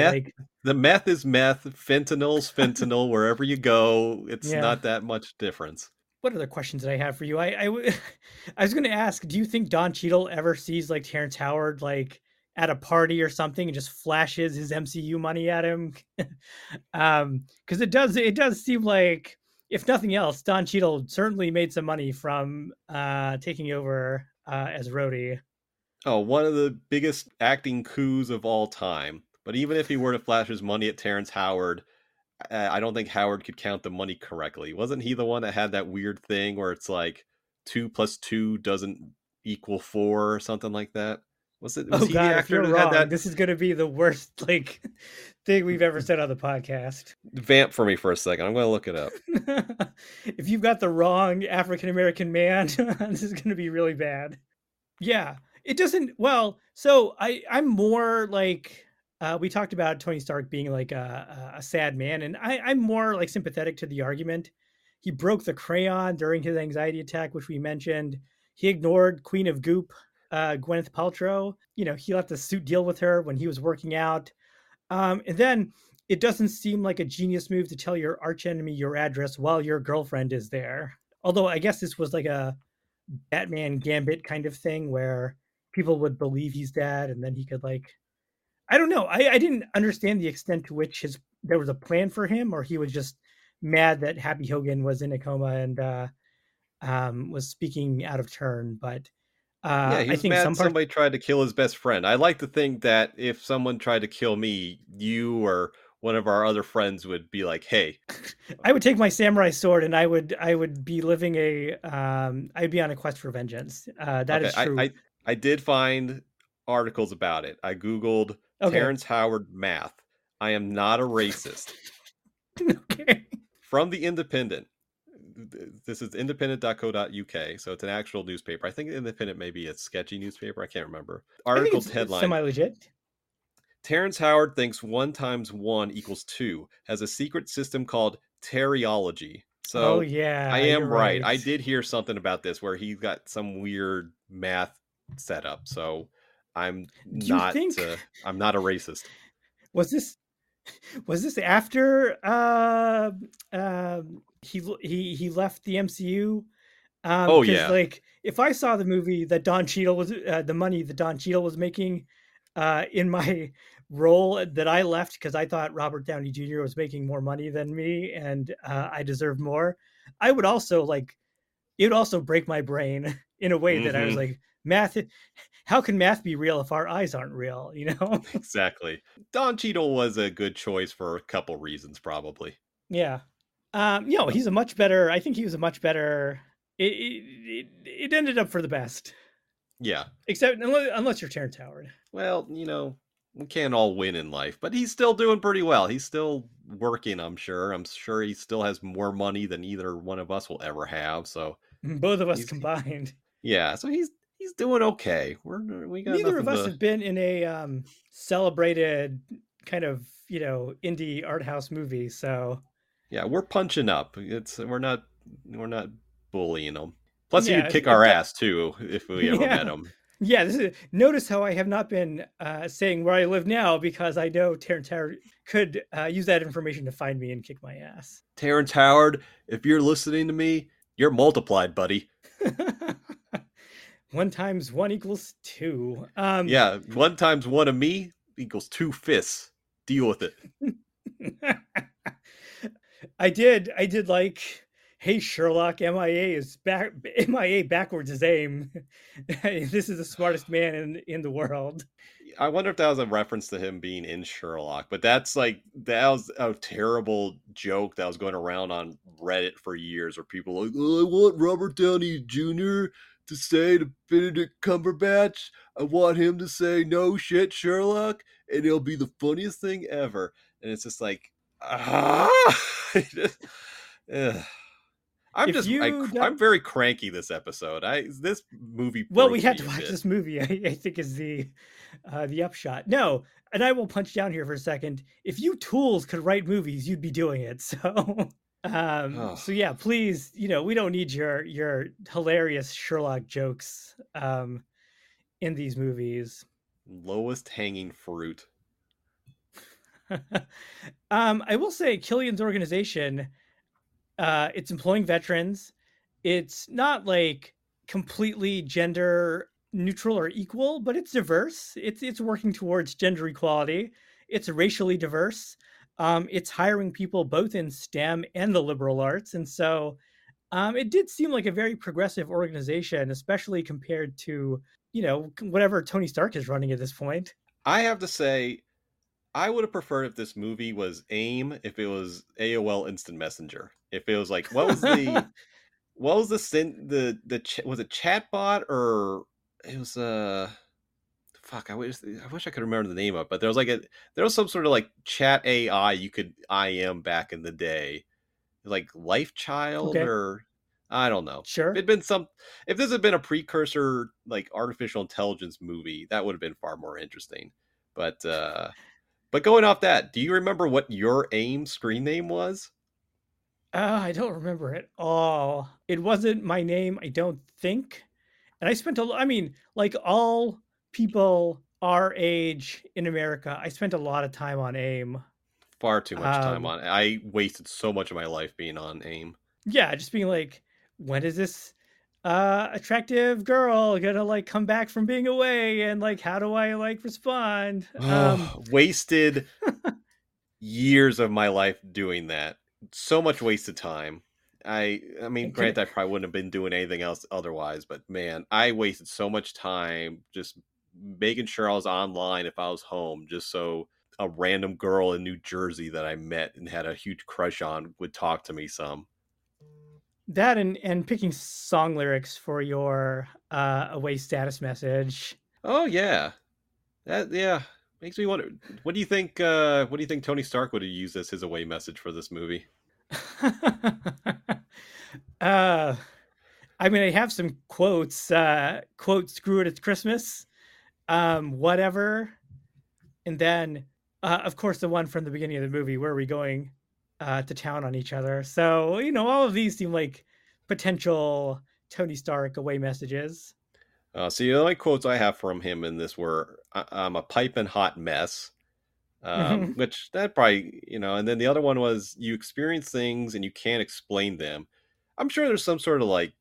The meth is meth, fentanyl's fentanyl, wherever you go, it's not that much difference. What other questions did I have for you? I was going to ask, do you think Don Cheadle ever sees like Terrence Howard, like at a party or something, and just flashes his MCU money at him? Because it does seem like, if nothing else, Don Cheadle certainly made some money from taking over as Rhodey. Oh, one of the biggest acting coups of all time. But even if he were to flash his money at Terrence Howard, I don't think Howard could count the money correctly. Wasn't he the one that had that weird thing where it's like 2 + 2 = 4 or something like that? Was he the actor who had that? This is going to be the worst like thing we've ever said on the podcast. Vamp for me for a second. I'm going to look it up. If you've got the wrong African-American man, this is going to be really bad. Yeah, it doesn't. Well, so I'm more like, we talked about Tony Stark being like a sad man, and I'm more like sympathetic to the argument. He broke the crayon during his anxiety attack, which we mentioned. He ignored Queen of Goop, Gwyneth Paltrow. You know, he let the suit deal with her when he was working out. And then it doesn't seem like a genius move to tell your archenemy your address while your girlfriend is there. Although I guess this was like a Batman Gambit kind of thing where people would believe he's dead, and then he could like, I don't know. I didn't understand the extent to which there was a plan for him, or he was just mad that Happy Hogan was in a coma and was speaking out of turn. But yeah, I think somebody tried to kill his best friend. I like to think that if someone tried to kill me, you or one of our other friends would be like, "Hey," I would take my samurai sword and I would be living I'd be on a quest for vengeance. That is true. I did find articles about it. I Googled Terrence Howard math. I am not a racist. Okay. From the Independent. This is independent.co.uk, so it's an actual newspaper. I think Independent may be a sketchy newspaper. I can't remember. Article's headline: semi-legit. Terrence Howard thinks 1 × 1 = 2. Has a secret system called teriology. So I am right. I did hear something about this where he's got some weird math setup. So I'm not a racist. Was this after he left the MCU? Like if I saw the movie that Don Cheadle was the money that Don Cheadle was making in my role that I left because I thought Robert Downey Jr. was making more money than me, and I deserved more, I would also like, it would also break my brain in a way that I was like, math, how can math be real if our eyes aren't real, you know? Exactly. Don Cheadle was a good choice for a couple reasons, probably. Yeah. You know, I think he was a much better, it ended up for the best. Yeah. Except unless you're Terrence Howard. Well, you know, we can't all win in life, but he's still doing pretty well. He's still working, I'm sure. I'm sure he still has more money than either one of us will ever have. So both of us combined. Yeah. So he's doing okay. Neither of us have been in a celebrated kind of, you know, indie art house movie. So yeah, we're punching up. We're not bullying them. Plus, he'd kick our ass too if we ever met him. Yeah, this is, notice how I have not been saying where I live now, because I know Terrence Howard could use that information to find me and kick my ass. Terrence Howard, if you're listening to me, you're multiplied, buddy. 1 times 1 equals 2. Yeah, 1 times 1 of me equals 2 fists. Deal with it. I did like... Hey, Sherlock, MIA is back. MIA backwards is AIM. This is the smartest man in the world. I wonder if that was a reference to him being in Sherlock, but that's like, that was a terrible joke that was going around on Reddit for years, where people were like, oh, I want Robert Downey Jr. to say to Benedict Cumberbatch, I want him to say, no shit, Sherlock, and it'll be the funniest thing ever. And it's just like, I'm very cranky this episode. This movie. Well, we had to watch this movie, I think, is the upshot. No, and I will punch down here for a second. If you tools could write movies, you'd be doing it. So, So yeah, please, you know, we don't need your hilarious Sherlock jokes in these movies. Lowest hanging fruit. I will say, Killian's organization. It's employing veterans. It's not like completely gender neutral or equal, but it's diverse. It's working towards gender equality. It's racially diverse. It's hiring people both in STEM and the liberal arts. And so it did seem like a very progressive organization, especially compared to, you know, whatever Tony Stark is running at this point. I have to say, I would have preferred if this movie was AIM, if it was AOL Instant Messenger. If it was like, was it chatbot, or it was I wish I could remember the name of it, but there was some sort of like chat AI you could IM back in the day, like Life Child, okay. Or I don't know. Sure, if this had been a precursor like artificial intelligence movie, that would have been far more interesting. But going off that, do you remember what your AIM screen name was? I don't remember at all. It wasn't my name, I don't think. And I spent like all people our age in America, I spent a lot of time on AIM. Far too much time on it. I wasted so much of my life being on AIM. Yeah, just being like, when is this attractive girl gonna like come back from being away, and like, how do I like respond? Wasted years of my life doing that. So much wasted time. I mean, granted, I probably wouldn't have been doing anything else otherwise, but man, I wasted so much time just making sure I was online if I was home, just so a random girl in New Jersey that I met and had a huge crush on would talk to me some. That and picking song lyrics for your away status message. Oh yeah, that yeah. Makes me wonder, what do you think Tony Stark would have used as his away message for this movie? I mean, I have some quotes. Quote, screw it, it's Christmas. Whatever. And then, of course, the one from the beginning of the movie, where are we going to town on each other? So, you know, all of these seem like potential Tony Stark away messages. So the only quotes I have from him in this were, I'm a piping hot mess, which that probably, you know, and then the other one was, you experience things and you can't explain them. I'm sure there's some sort of like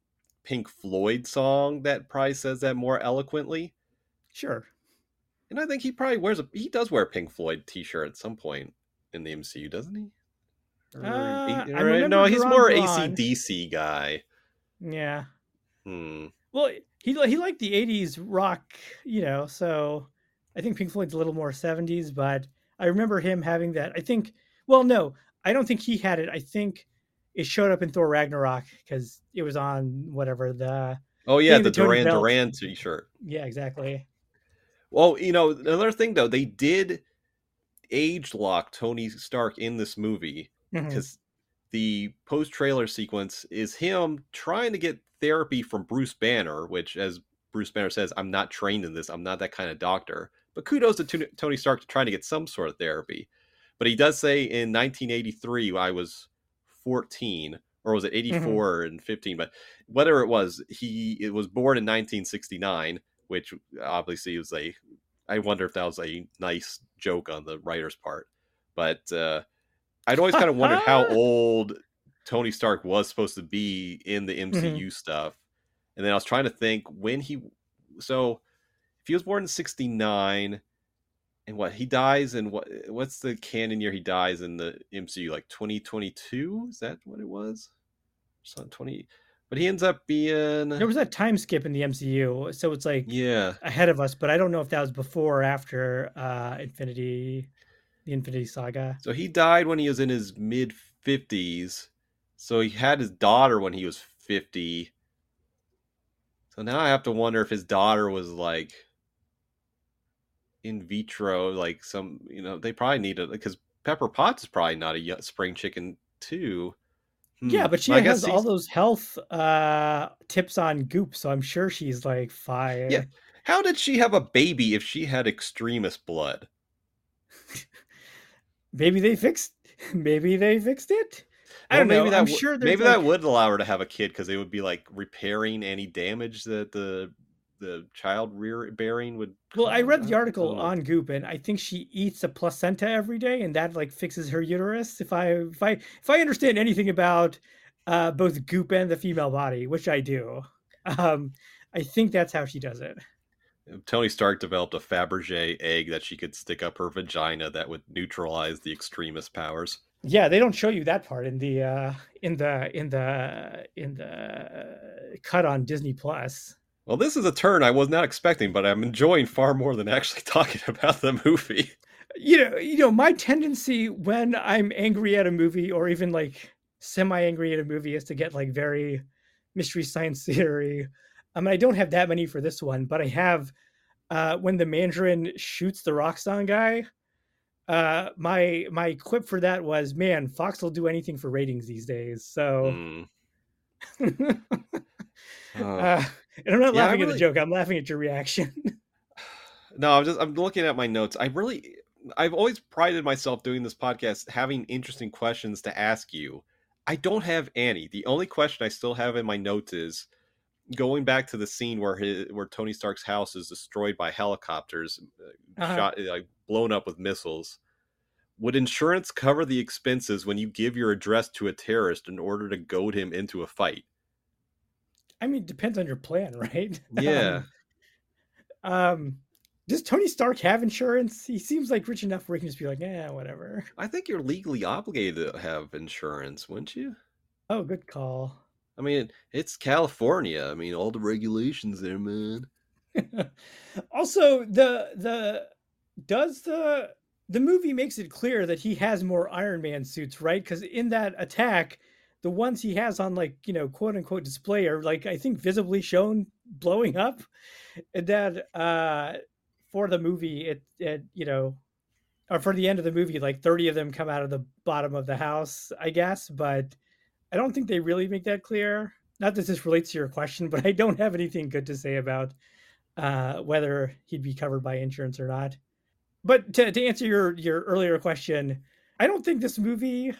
Pink Floyd song that probably says that more eloquently. Sure. And I think he probably wears a Pink Floyd t-shirt at some point in the MCU, doesn't he? No, he's more AC/DC guy. Yeah. Well, he liked the 80s rock, you know, so I think Pink Floyd's a little more 70s, but I remember him having that. I think, well, no, I don't think he had it. I think it showed up in Thor Ragnarok because it was on whatever the... Oh, yeah, the Duran t-shirt. Yeah, exactly. Well, you know, another thing, though, they did age lock Tony Stark in this movie because the post-trailer sequence is him trying to get therapy from Bruce Banner, which, as Bruce Banner says, I'm not trained in this, I'm not that kind of doctor, but kudos to Tony Stark to trying to get some sort of therapy. But he does say, in 1983 I was 14, or was it 84 and 15, but whatever it was, he was born in 1969, which obviously was a, I wonder if that was a nice joke on the writer's part. But I'd always kind of wondered how old Tony Stark was supposed to be in the MCU stuff. And then I was trying to think when he, so if he was born in 69 and what he dies in, what's the canon year he dies in the MCU, like 2022? Is that what it was? It's not 20, but he ends up being, there was that time skip in the MCU. So it's like ahead of us, but I don't know if that was before or after the Infinity Saga. So he died when he was in his mid 50s. So he had his daughter when he was 50. So now I have to wonder if his daughter was like in vitro, like some, you know, they probably need it because Pepper Potts is probably not a spring chicken too. Yeah, but she has all those health tips on Goop, so I'm sure she's like fire. Yeah. How did she have a baby if she had extremist blood? Maybe they fixed it. I don't know. Maybe that, maybe that would allow her to have a kid because they would be like repairing any damage that the child rear bearing would. Well, I read the article on Goop, and I think she eats a placenta every day, and that like fixes her uterus. If I understand anything about both Goop and the female body, which I do, I think that's how she does it. Tony Stark developed a Fabergé egg that she could stick up her vagina that would neutralize the extremist powers. Yeah, they don't show you that part in the cut on Disney Plus. Well, this is a turn I was not expecting, but I'm enjoying far more than actually talking about the movie. You know, my tendency when I'm angry at a movie, or even like semi-angry at a movie, is to get like very Mystery Science Theory. I mean, I don't have that many for this one, but I have when the Mandarin shoots the Roxxon guy. My quip for that was, man, Fox will do anything for ratings these days. So, and I'm not laughing at the joke. I'm laughing at your reaction. No, I'm looking at my notes. I've always prided myself doing this podcast, having interesting questions to ask you. I don't have any. The only question I still have in my notes is going back to the scene where Tony Stark's house is destroyed by helicopters, shot like blown up with missiles. Would insurance cover the expenses when you give your address to a terrorist in order to goad him into a fight? I mean, it depends on your plan, right? Yeah. Does Tony Stark have insurance? He seems like rich enough where he can just be like, yeah, whatever. I think you're legally obligated to have insurance, wouldn't you? Oh, good call. I mean, it's California. I mean, all the regulations there, man. Also, the movie makes it clear that he has more Iron Man suits, right? Because in that attack, the ones he has on, like, you know, quote unquote display are, like, I think visibly shown blowing up. And that for the movie, it you know, or for the end of the movie, like 30 of them come out of the bottom of the house, I guess. But I don't think they really make that clear. Not that this relates to your question, but I don't have anything good to say about whether he'd be covered by insurance or not. But to answer your earlier question, I don't think this movie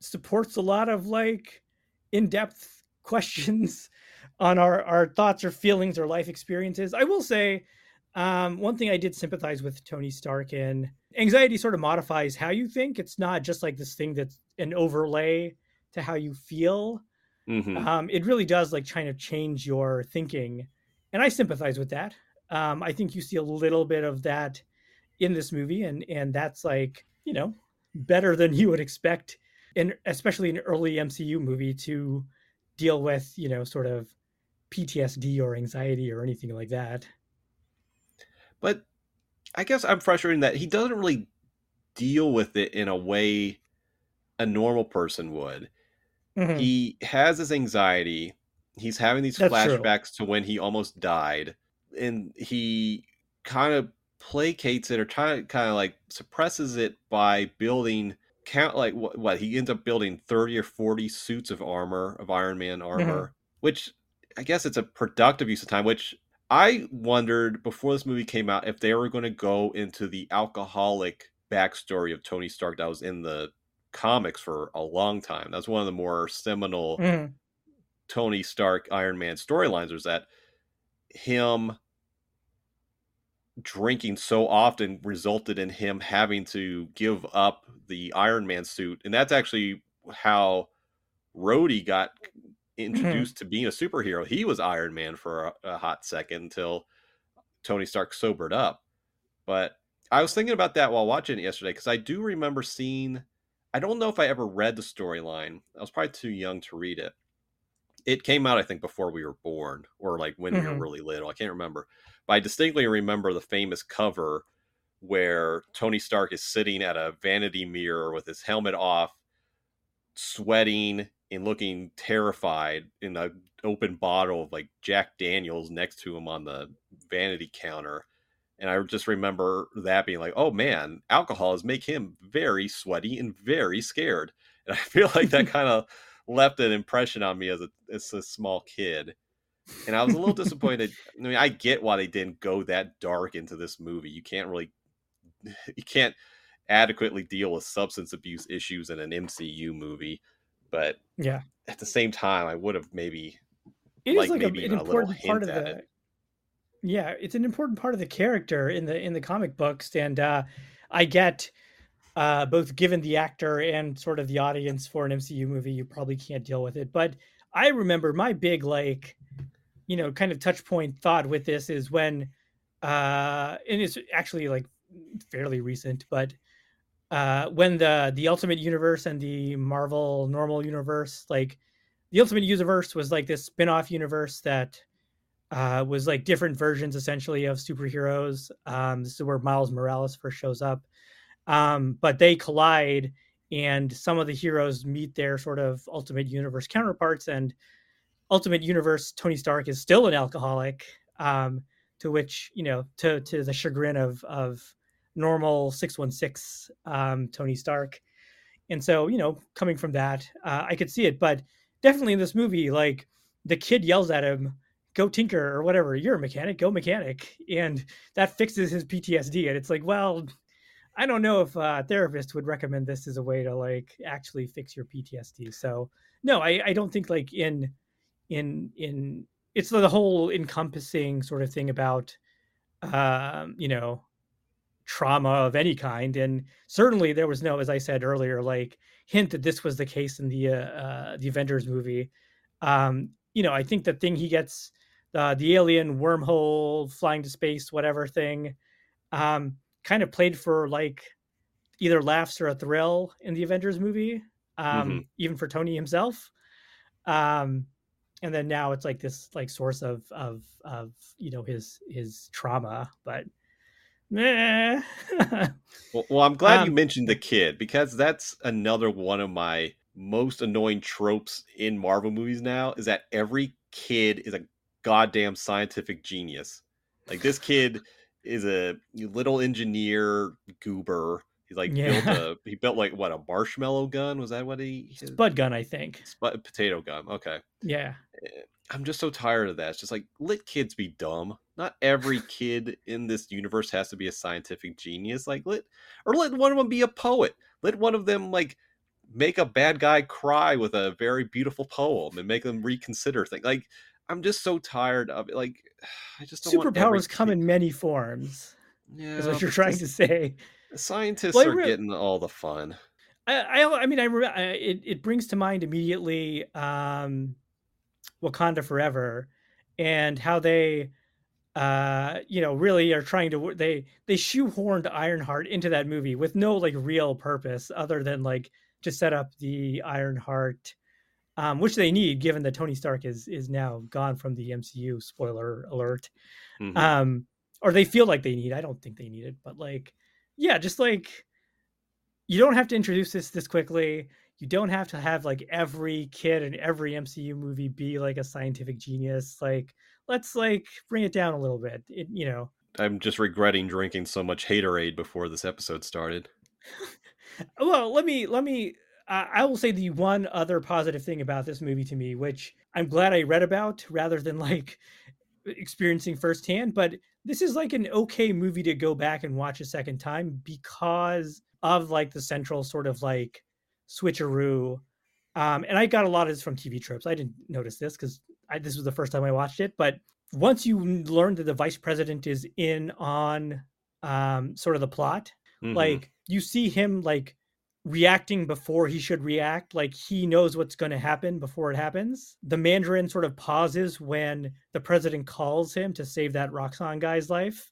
supports a lot of like in-depth questions on our thoughts or feelings or life experiences. I will say one thing I did sympathize with Tony Stark in. Anxiety sort of modifies how you think. It's not just like this thing that's an overlay to how you feel. It really does like kind of change your thinking. And I sympathize with that. I think you see a little bit of that in this movie. And that's like, you know, better than you would expect, and especially an early MCU movie to deal with, you know, sort of PTSD or anxiety or anything like that. But I guess I'm frustrated that he doesn't really deal with it in a way a normal person would. He has this anxiety. He's having these flashbacks to when he almost died, and he kind of placates it or kind of like suppresses it by building he ends up building 30 or 40 suits of armor, of Iron Man armor, which I guess it's a productive use of time, which I wondered before this movie came out if they were going to go into the alcoholic backstory of Tony Stark that was in the comics for a long time. That's one of the more seminal Tony Stark Iron Man storylines, was that him drinking so often resulted in him having to give up the Iron Man suit. And that's actually how Rhodey got introduced to being a superhero. He was Iron Man for a hot second until Tony Stark sobered up. But I was thinking about that while watching it yesterday, because I do remember seeing, I don't know if I ever read the storyline. I was probably too young to read it. It came out, I think, before we were born, or like when we were really little. I can't remember. But I distinctly remember the famous cover where Tony Stark is sitting at a vanity mirror with his helmet off, sweating and looking terrified, in an open bottle of like Jack Daniels next to him on the vanity counter. And I just remember that being like, oh man, alcohols make him very sweaty and very scared. And I feel like that kind of left an impression on me as a small kid. And I was a little disappointed. I mean, I get why they didn't go that dark into this movie. You can't adequately deal with substance abuse issues in an MCU movie. But yeah, at the same time, I would have maybe an important part of the. Yeah, it's an important part of the character in the comic books, and I get both given the actor and sort of the audience for an MCU movie, you probably can't deal with it. But I remember my big kind of touch point thought with this is when, and it's actually like fairly recent, but when the Ultimate Universe and the Marvel normal universe, like the Ultimate Universe was like this spin-off universe that was like different versions essentially of superheroes. This is where Miles Morales first shows up. But they collide and some of the heroes meet their sort of Ultimate Universe counterparts, and Ultimate Universe Tony Stark is still an alcoholic, to which, to the chagrin of normal 616 Tony Stark. And so, coming from that, I could see it. But definitely in this movie, like the kid yells at him, go tinker or whatever, you're a mechanic, go mechanic. And that fixes his PTSD. And it's like, well, I don't know if a therapist would recommend this as a way to like actually fix your PTSD. So no, I don't think like in it's the whole encompassing sort of thing about trauma of any kind, and certainly there was no, as I said earlier, like hint that this was the case in the Avengers movie. I think the thing he gets, the alien wormhole flying to space whatever thing, kind of played for like either laughs or a thrill in the Avengers movie, even for Tony himself. And then now it's like this like source of his trauma, but meh. well, I'm glad you mentioned the kid, because that's another one of my most annoying tropes in Marvel movies now, is that every kid is a goddamn scientific genius. Like this kid is a little engineer goober. He's like, he built like what, a marshmallow gun? Was that what his Spud gun, I think. Potato gun. Okay. Yeah. I'm just so tired of that. It's just like, let kids be dumb. Not every kid in this universe has to be a scientific genius. Like let one of them be a poet. Let one of them like make a bad guy cry with a very beautiful poem and make them reconsider things. Like, I'm just so tired of it. Like, I just don't want superpowers come in many forms. Yeah, is what you're trying to say. Scientists are getting all the fun. It brings to mind immediately Wakanda Forever, and how they really are trying to, they shoehorned Ironheart into that movie with no like real purpose other than like to set up the Ironheart, which they need given that Tony Stark is now gone from the MCU, spoiler alert. Or they feel like they need, I don't think they need it, but like, yeah, just like, you don't have to introduce this quickly. You don't have to have like every kid in every MCU movie be like a scientific genius. Like, let's like bring it down a little bit. I'm just regretting drinking so much haterade before this episode started. Well, let me, I will say the one other positive thing about this movie to me, which I'm glad I read about rather than like experiencing firsthand, but this is like an okay movie to go back and watch a second time because of like the central sort of like switcheroo. And I got a lot of this from TV tropes. I didn't notice this because this was the first time I watched it, but once you learn that the vice president is in on sort of the plot, mm-hmm. like you see him like reacting before he should react, like he knows what's going to happen before it happens. The Mandarin sort of pauses when the president calls him to save that Roxxon guy's life,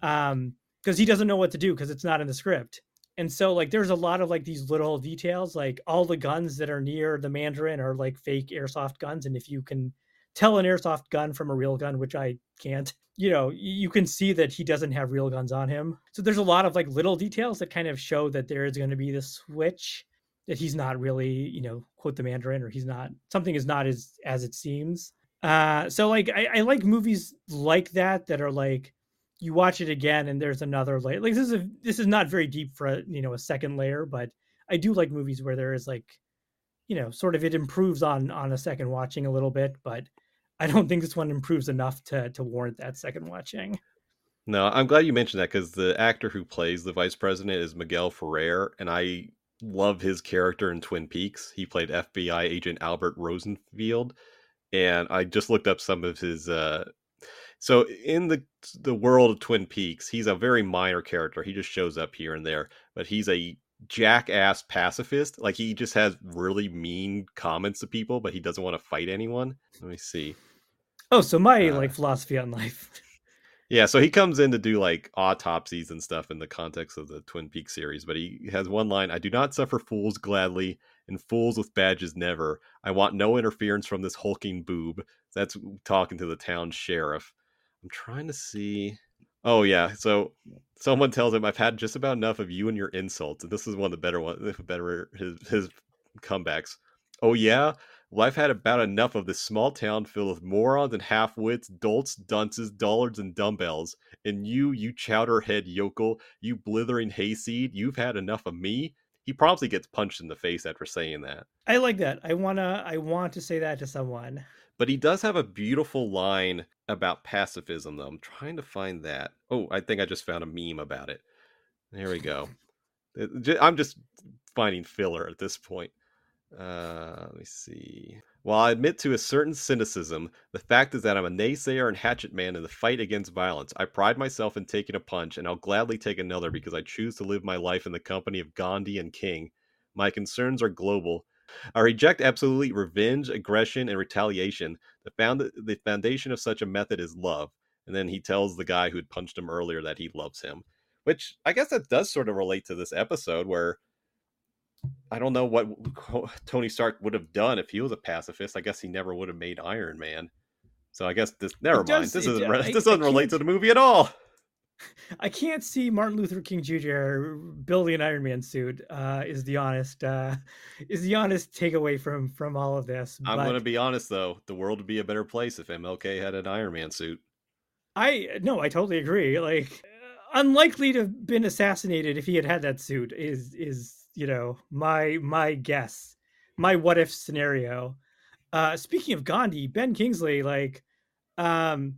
because he doesn't know what to do because it's not in the script. And so like there's a lot of like these little details, like all the guns that are near the Mandarin are like fake airsoft guns, and if you can tell an airsoft gun from a real gun, which I can't, you know, you can see that he doesn't have real guns on him. So there's a lot of like little details that kind of show that there is going to be this switch, that he's not really, you know, quote the Mandarin, or he's not, something is not as it seems. So like, I like movies like that, that are like, you watch it again and there's another layer. Like this is not very deep for a, you know, a second layer, but I do like movies where there is like, you know, sort of it improves on a second watching a little bit, but I don't think this one improves enough to warrant that second watching. No, I'm glad you mentioned that, because the actor who plays the vice president is Miguel Ferrer, and I love his character in Twin Peaks. He played FBI agent Albert Rosenfield, and I just looked up some of his... So in the world of Twin Peaks, he's a very minor character. He just shows up here and there, but he's a jackass pacifist. Like, he just has really mean comments to people, but he doesn't want to fight anyone. Let me see. Oh, so my like philosophy on life. Yeah, so he comes in to do like autopsies and stuff in the context of the Twin Peaks series, but he has one line: I do not suffer fools gladly, and fools with badges never. I want no interference from this hulking boob. That's talking to the town sheriff. I'm trying to see. Oh yeah, so someone tells him, I've had just about enough of you and your insults, and this is one of the better ones, better his comebacks. Oh yeah? Well, I've had about enough of this small town filled with morons and half-wits, dolts, dunces, dullards, and dumbbells. And you chowderhead yokel, you blithering hayseed, you've had enough of me. He probably gets punched in the face after saying that. I like that. I want to say that to someone. But he does have a beautiful line about pacifism, though. I'm trying to find that. Oh, I think I just found a meme about it. There we go. I'm just finding filler at this point. Let me see. While I admit to a certain cynicism, the fact is that I'm a naysayer and hatchet man in the fight against violence. I pride myself in taking a punch, and I'll gladly take another because I choose to live my life in the company of Gandhi and King. My concerns are global. I reject absolutely revenge, aggression, and retaliation. The foundation of such a method is love. And then he tells the guy who had punched him earlier that he loves him, which I guess that does sort of relate to this episode, where I don't know what Tony Stark would have done if he was a pacifist. I guess he never would have made Iron Man. So I guess this doesn't relate to the movie at all. I can't see Martin Luther King Jr. building an Iron Man suit. Is the honest takeaway from all of this. I'm going to be honest though, the world would be a better place if MLK had an Iron Man suit. I totally agree. Like, unlikely to have been assassinated if he had that suit is. You know, my guess, my what if scenario. Speaking of Gandhi, Ben Kingsley, like, you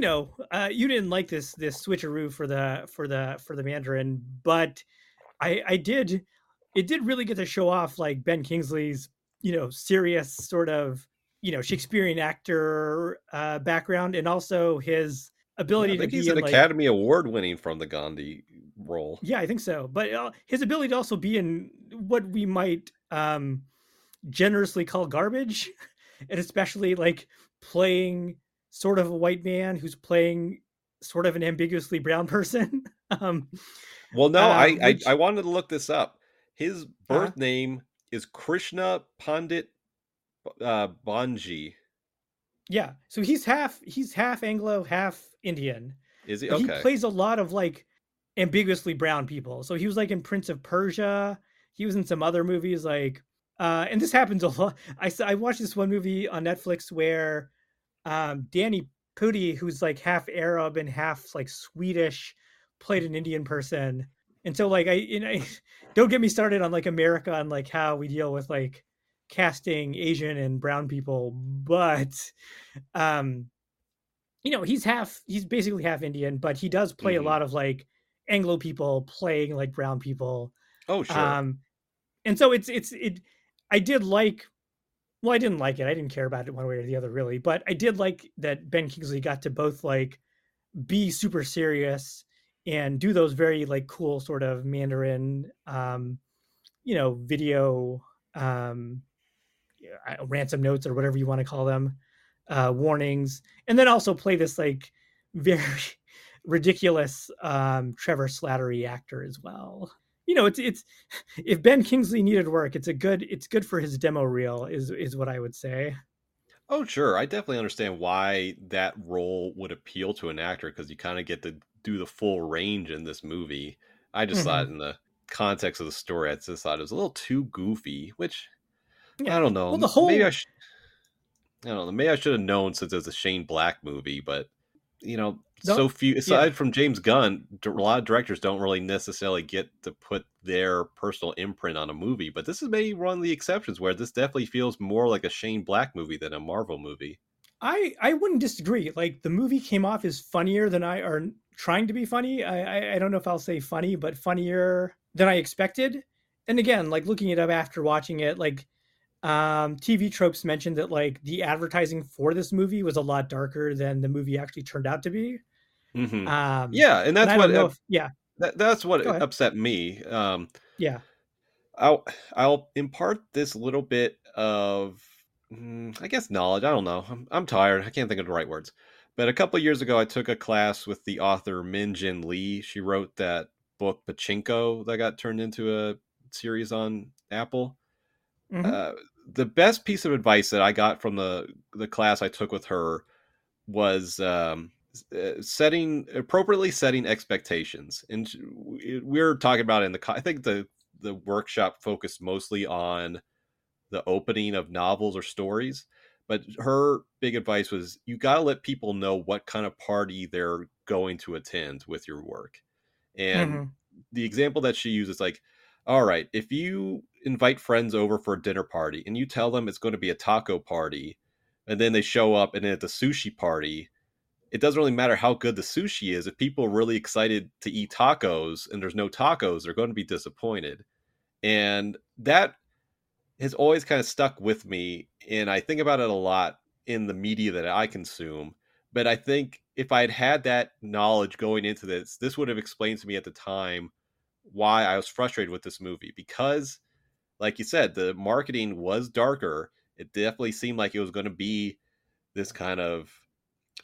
know, you didn't like this switcheroo for the Mandarin, but I did. It did really get to show off like Ben Kingsley's, you know, serious sort of, you know, Shakespearean actor background, and also his ability to be an Academy Award winning from the Gandhi role. Yeah, I think so. But his ability to also be in what we might generously call garbage, and especially like playing sort of a white man who's playing sort of an ambiguously brown person. I wanted to look this up. His birth name is Krishna Pandit Banji. Yeah, so he's half Anglo, half Indian. Is he? Okay. He plays a lot of like ambiguously brown people. So he was like in Prince of Persia. He was in some other movies like, and this happens a lot. I watched this one movie on Netflix where Danny Pudi, who's like half Arab and half like Swedish, played an Indian person. And so like I don't get me started on like America and like how we deal with like casting Asian and brown people, but you know, he's basically half Indian, but he does play a lot of like Anglo people playing like brown people. Oh sure. And so I did like Well, I didn't like it. I didn't care about it one way or the other, really. But I did like that Ben Kingsley got to both like be super serious and do those very like cool sort of Mandarin, video ransom notes or whatever you want to call them, warnings, and then also play this like very ridiculous Trevor Slattery actor as well. You know, it's if Ben Kingsley needed work, it's good for his demo reel is what I would say. Oh, sure. I definitely understand why that role would appeal to an actor, because you kind of get to do the full range in this movie. I just thought in the context of the story, I just thought it was a little too goofy, which yeah. I don't know. Well, the whole... Maybe I should have known since it's a Shane Black movie, but you know, so few aside from James Gunn, a lot of directors don't really necessarily get to put their personal imprint on a movie, but this is maybe one of the exceptions where this definitely feels more like a Shane Black movie than a Marvel movie. I wouldn't disagree. Like, the movie came off as funnier than I are trying to be funny. I don't know if I'll say funny, but funnier than I expected. And again, like looking it up after watching it, like TV Tropes mentioned that like the advertising for this movie was a lot darker than the movie actually turned out to be. Mm-hmm. And that's what that's what upset me. I'll impart this little bit of I guess knowledge. I don't know. I'm tired. I can't think of the right words. But a couple of years ago, I took a class with the author Min-Jin Lee. She wrote that book Pachinko that got turned into a series on Apple. Mm-hmm. The best piece of advice that I got from the class I took with her was appropriately setting expectations. And we're talking about I think the workshop focused mostly on the opening of novels or stories, but her big advice was you got to let people know what kind of party they're going to attend with your work. And the example that she uses, like, all right, if you invite friends over for a dinner party and you tell them it's going to be a taco party and then they show up and then it's a sushi party, it doesn't really matter how good the sushi is. If people are really excited to eat tacos and there's no tacos, they're going to be disappointed. And that has always kind of stuck with me. And I think about it a lot in the media that I consume. But I think if I had had that knowledge going into this would have explained to me at the time why I was frustrated with this movie, because like you said, the marketing was darker. It definitely seemed like it was going to be this kind of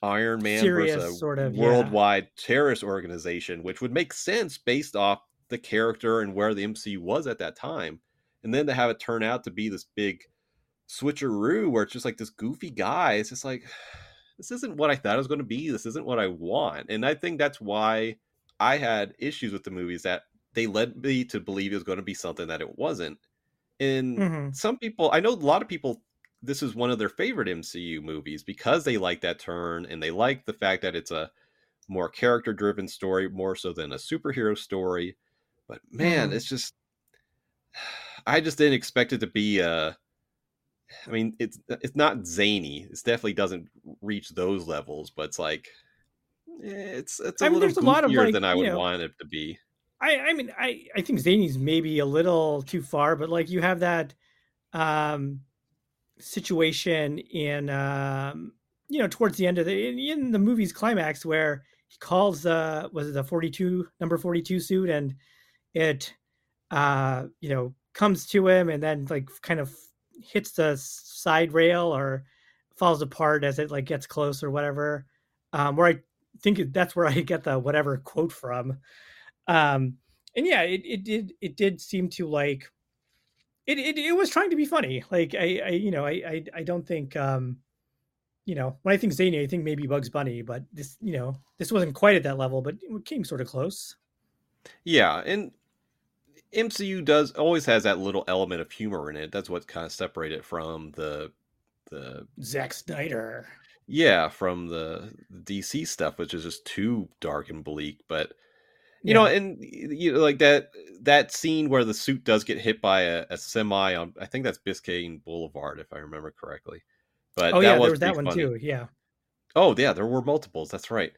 Iron Man versus sort of worldwide terrorist organization, which would make sense based off the character and where the MCU was at that time. And then to have it turn out to be this big switcheroo where it's just like this goofy guy. It's just like, this isn't what I thought it was going to be. This isn't what I want. And I think that's why I had issues with the movies, that they led me to believe it was going to be something that it wasn't. And some people, I know a lot of people, this is one of their favorite MCU movies because they like that turn and they like the fact that it's a more character-driven story, more so than a superhero story. But man, it's just, I just didn't expect it to be it's not zany. It definitely doesn't reach those levels, but it's like, it's a little goofier than I would want it to be. I think zany's maybe a little too far, but like you have that situation in towards the end of in the movie's climax where he calls the 42 suit, and it comes to him and then like kind of hits the side rail or falls apart as it like gets close or whatever. Where I think that's where I get the whatever quote from. It did seem to like it was trying to be funny. Like I don't think, when I think zany, I think maybe Bugs Bunny, but this, this wasn't quite at that level, but it came sort of close. Yeah. And MCU always has that little element of humor in it. That's what kind of separated it from the Zack Snyder. Yeah. From the DC stuff, which is just too dark and bleak, but like that scene where the suit does get hit by a semi on, I think that's Biscayne Boulevard, if I remember correctly. But there was that one funny too. Yeah. Oh yeah, there were multiples. That's right.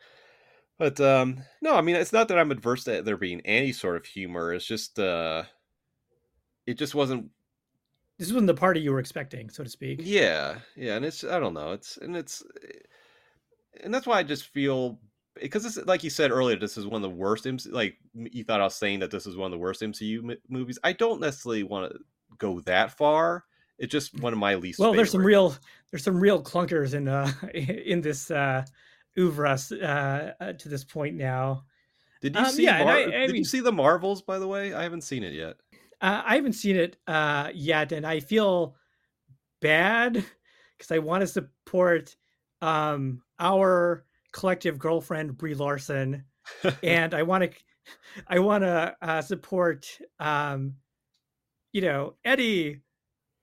But it's not that I'm adverse to there being any sort of humor. It's just it just wasn't this wasn't the party you were expecting, so to speak. Yeah, and it's, I don't know, and that's why I just feel, because this, like you said earlier, this is one of the worst MCU. Like you thought I was saying that this is one of the worst MCU movies. I don't necessarily want to go that far. It's just one of my least. Well, favorite. there's some real clunkers in this oeuvre to this point now. Did you see? Yeah, did you see the Marvels? By the way, I haven't seen it yet. And I feel bad because I want to support our collective girlfriend Brie Larson, and I want to support Eddie,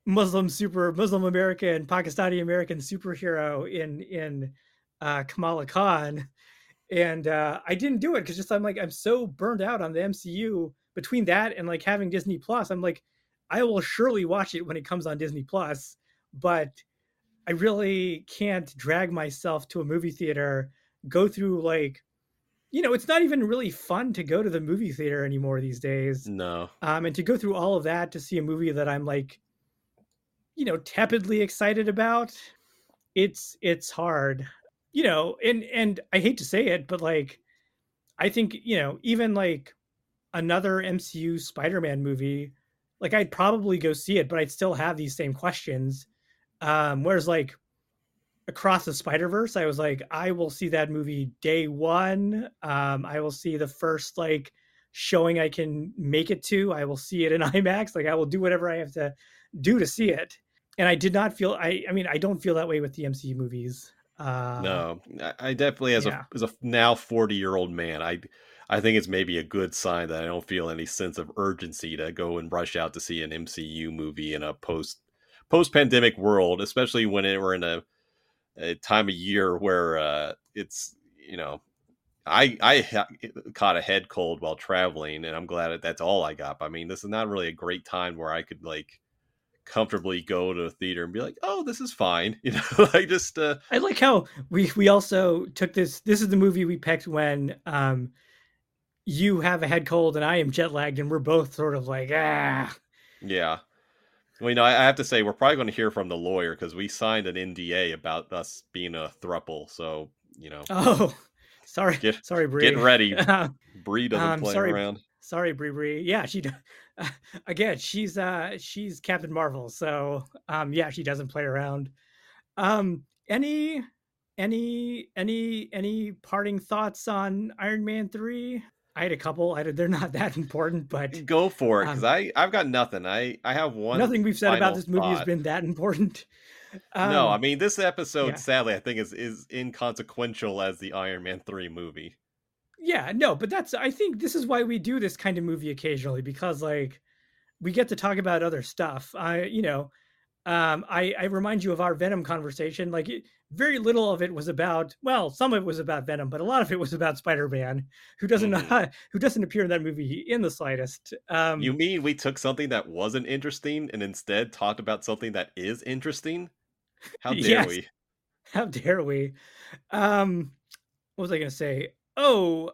Muslim American, Pakistani American superhero in Kamala Khan, and I didn't do it because just I'm so burned out on the MCU. Between that and like having Disney Plus, I'm like, I will surely watch it when it comes on Disney Plus, but I really can't drag myself to a movie theater, go through it's not even really fun to go to the movie theater anymore these days. No. And to go through all of that to see a movie that I'm tepidly excited about, it's hard, and I hate to say it, but I think, even another MCU Spider-Man movie, I'd probably go see it, but I'd still have these same questions. Whereas Across the Spider-Verse, I was I will see that movie day one. I will see the first showing I can make it to. I will see it in IMAX. I will do whatever I have to do to see it. And I did not feel, I don't feel that way with the MCU movies. No, I definitely, as a now 40-year-old man, I think it's maybe a good sign that I don't feel any sense of urgency to go and rush out to see an MCU movie in a post-pandemic world, especially when we're in a time of year where it's, I caught a head cold while traveling, and I'm glad that's all I got. I mean, this is not really a great time where I could comfortably go to a theater and be like, oh, this is fine. I like how we also took this is the movie we picked when you have a head cold and I am jet lagged, and we're both sort of yeah. Well, I have to say, we're probably going to hear from the lawyer because we signed an NDA about us being a throuple. So, Oh, sorry. Sorry, Bree. Get ready. Bree doesn't play around. Sorry, Bree. Yeah, she does. Again, she's Captain Marvel. So, she doesn't play around. Any parting thoughts on Iron Man 3? I had a couple. They're not that important, but go for it, because I've got nothing. I have one. Nothing we've said about this movie has been that important. No, this episode, sadly, I think is inconsequential as the Iron Man 3 movie. Yeah, no, but I think this is why we do this kind of movie occasionally, because we get to talk about other stuff. I remind you of our Venom conversation. Very little of it was about, well, some of it was about Venom, but a lot of it was about Spider-Man, who doesn't appear in that movie in the slightest. You mean we took something that wasn't interesting and instead talked about something that is interesting? How dare we? How dare we? What was I going to say? Oh,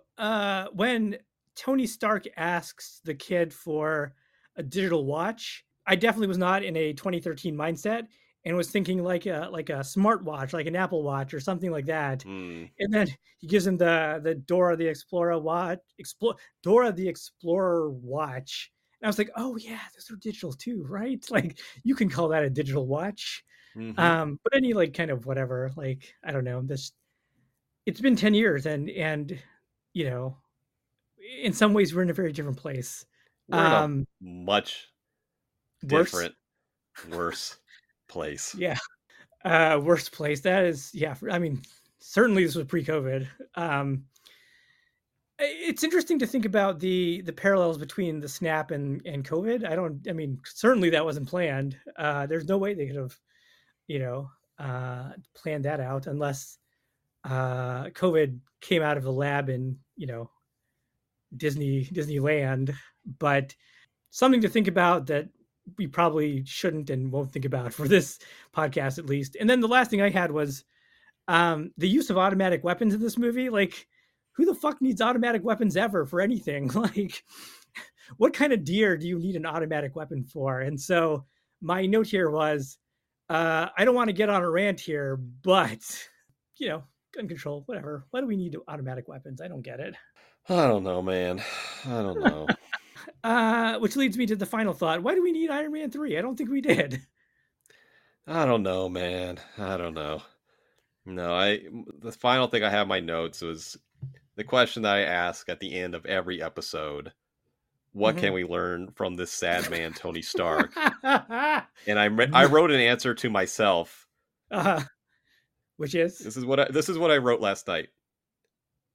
when Tony Stark asks the kid for a digital watch, I definitely was not in a 2013 mindset. And was thinking like a smartwatch, like an Apple Watch or something like that. Mm. And then he gives him the Dora the Explorer watch, Dora the Explorer watch. And I was like, oh yeah, those are digital too, right? You can call that a digital watch. Mm-hmm. But any kind of whatever, I don't know. It's been 10 years, and in some ways we're in a very different place. We're in a much different, worse. Place. Yeah. Worst place. That is, certainly this was pre-COVID. It's interesting to think about the parallels between the snap and COVID. Certainly that wasn't planned. There's no way they could have, planned that out unless COVID came out of the lab in, Disneyland. But something to think about that we probably shouldn't and won't think about for this podcast, at least. And then the last thing I had was the use of automatic weapons in this movie. Who the fuck needs automatic weapons ever for anything? What kind of deer do you need an automatic weapon for? And so my note here was, I don't want to get on a rant here, but, you know, gun control, whatever. Why do we need automatic weapons? I don't get it. I don't know, man. I don't know. Which leads me to the final thought. Why do we need Iron Man 3? I don't think we did. I don't know, man. I don't know. No, the final thing I have in my notes was the question that I ask at the end of every episode. What can we learn from this sad man, Tony Stark? And I wrote an answer to myself, which is this is what I wrote last night.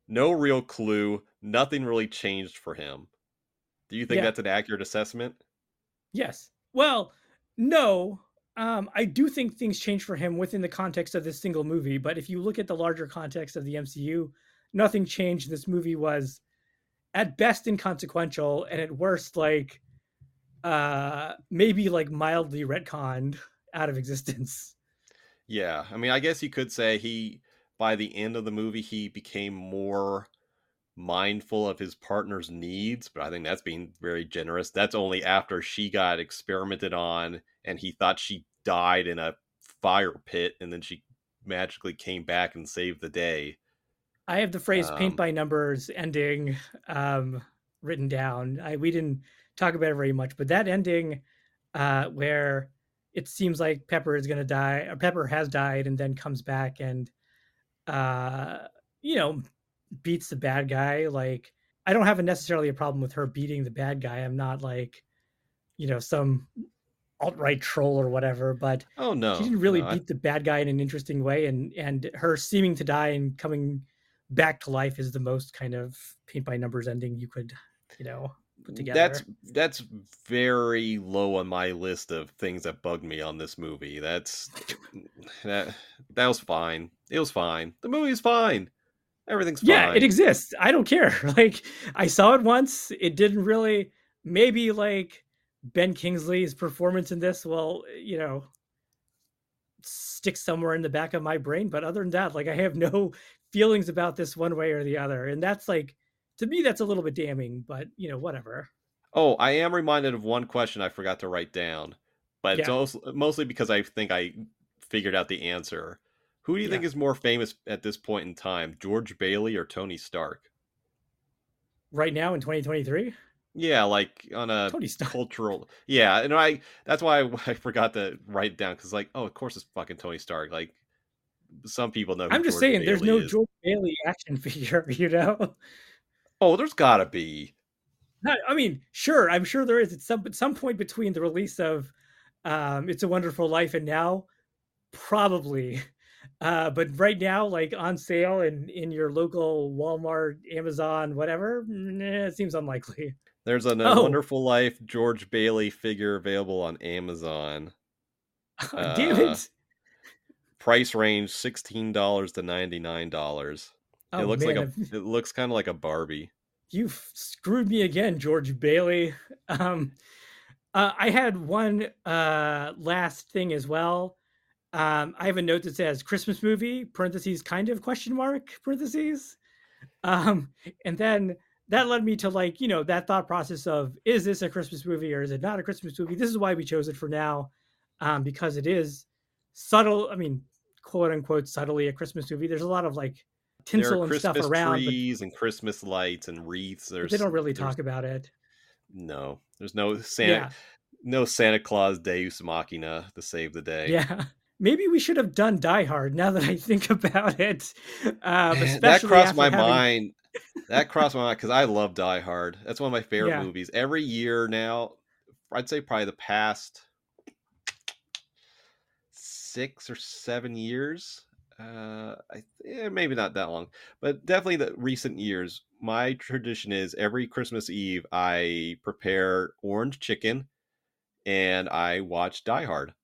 No real clue. Nothing really changed for him. Do you think that's an accurate assessment? Yes. Well, no. I do think things change for him within the context of this single movie. But if you look at the larger context of the MCU, nothing changed. This movie was at best inconsequential and at worst, like maybe like mildly retconned out of existence. Yeah. I mean, I guess you could say by the end of the movie, he became more mindful of his partner's needs, but I think that's being very generous. That's only after she got experimented on and he thought she died in a fire pit, and then she magically came back and saved the day. I have the phrase paint by numbers ending written down. We didn't talk about it very much, but that ending where it seems like Pepper is going to die, or Pepper has died and then comes back and, you know, beats the bad guy. Like, I don't have necessarily a problem with her beating the bad guy. I'm not like, you know, some alt-right troll or whatever, but she didn't really beat the bad guy in an interesting way. And her seeming to die and coming back to life is the most kind of paint by numbers ending you could, you know, put together. That's very low on my list of things that bugged me on this movie. That was fine. It was fine. The movie's fine. Everything's fine. Yeah, it exists. I don't care. Like, I saw it once. It didn't really, maybe like Ben Kingsley's performance in this will, you know, stick somewhere in the back of my brain. But other than that, like, I have no feelings about this one way or the other, and that's like, to me, that's a little bit damning, but you know, whatever. I am reminded of one question I forgot to write down, but it's also mostly because I think I figured out the answer. Who do you think is more famous at this point in time, George Bailey or Tony Stark? Right now in 2023, like on a cultural, and that's why I forgot to write it down, because like, of course it's fucking Tony Stark. Like, some people know. I'm just saying, there's no George Bailey action figure, you know? Oh, there's gotta be. I mean, sure, I'm sure there is. At some point between the release of It's a Wonderful Life and now, probably. But right now, like on sale in your local Walmart, Amazon, whatever, it seems unlikely. There's a Wonderful Life George Bailey figure available on Amazon. Damn it. Price range $16 to $99. It looks it looks kind of like a Barbie. You've screwed me again, George Bailey. I had one last thing as well. I have a note that says Christmas movie (kind of) and then that led me to, like, you know, that thought process of, is this a Christmas movie or is it not a Christmas movie? This is why we chose it for now, because it is subtle. I mean, quote unquote, subtly a Christmas movie. There's a lot of like tinsel and stuff around, trees and Christmas lights and wreaths. They don't really talk about it. No, there's no Santa, no Santa Claus Deus Machina to save the day. Yeah, maybe we should have done Die Hard. Now that I think about it, that crossed my mind. That crossed my mind because I love Die Hard. That's one of my favorite movies. Every year now, I'd say probably the past 6 or 7 years, maybe not that long, but definitely the recent years, my tradition is every Christmas Eve I prepare orange chicken and I watch Die Hard,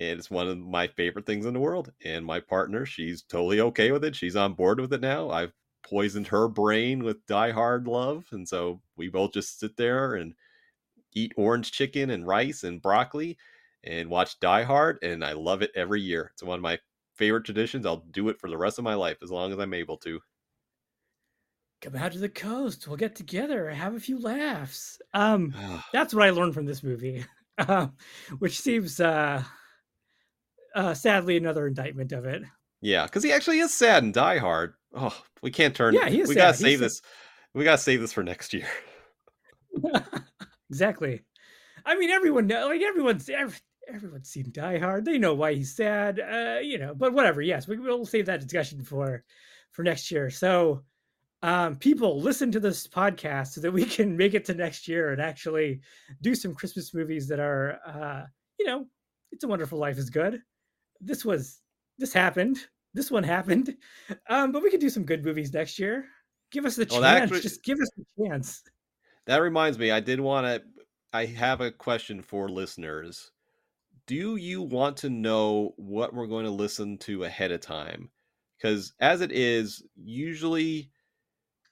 and it's one of my favorite things in the world, and my partner, she's totally okay with it. She's on board with it now. I've poisoned her brain with Die Hard love, and so we both just sit there and eat orange chicken and rice and broccoli and watch Die Hard, and I love it every year. It's one of my favorite traditions. I'll do it for the rest of my life as long as I'm able to. Come out to the coast. We'll get together. Have a few laughs. That's what I learned from this movie. which seems sadly another indictment of it. Yeah, because he actually is sad in Die Hard. Oh, we can't turn. Yeah, he is. We gotta save this for next year. Exactly. I mean, everyone's seen Die Hard. They know why he's sad. But whatever. Yes, we'll save that discussion for next year. So, people, listen to this podcast so that we can make it to next year and actually do some Christmas movies that are, It's a Wonderful Life is good. This happened. This one happened. But we could do some good movies next year. Give us the chance. Just give us the chance. That reminds me, I have a question for listeners. Do you want to know what we're going to listen to ahead of time? Because as it is, usually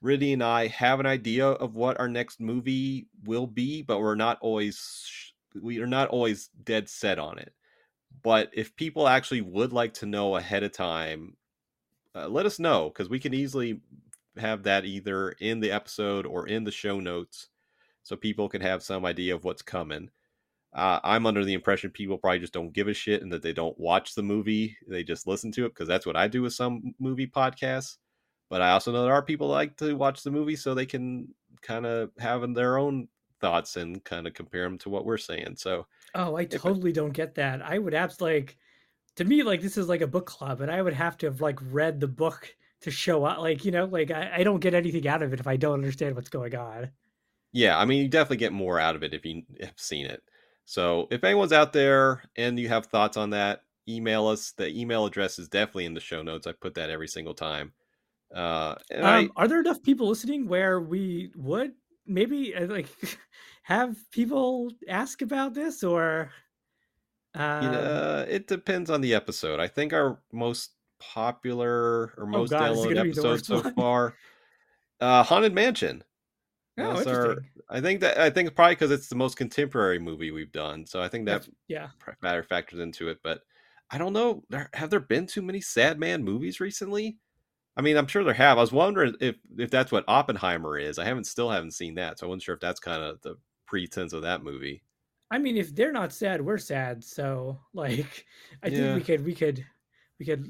Riddy and I have an idea of what our next movie will be, but we are not always dead set on it. But if people actually would like to know ahead of time, let us know, because we can easily have that either in the episode or in the show notes, so people can have some idea of what's coming. I'm under the impression people probably just don't give a shit and that they don't watch the movie. They just listen to it, because that's what I do with some movie podcasts. But I also know there are people that like to watch the movie so they can kind of have their own thoughts and kind of compare them to what we're saying. So, I totally don't get that. I would this is like a book club, and I would have to have read the book to show up. I don't get anything out of it if I don't understand what's going on. Yeah, I mean, you definitely get more out of it if you have seen it. So if anyone's out there and you have thoughts on that, email us. The email address is definitely in the show notes. I put that every single time. Are there enough people listening where we would maybe have people ask about this, or? It depends on the episode. I think our most popular or most downloaded episode so far, Haunted Mansion. Oh, interesting. I think probably because it's the most contemporary movie we've done, so I think that factors into it. But I don't know. Have there been too many sad man movies recently? I mean, I'm sure there have. I was wondering if that's what Oppenheimer is. I haven't seen that, so I wasn't sure if that's kind of the pretense of that movie. I mean, if they're not sad, we're sad. So I think we could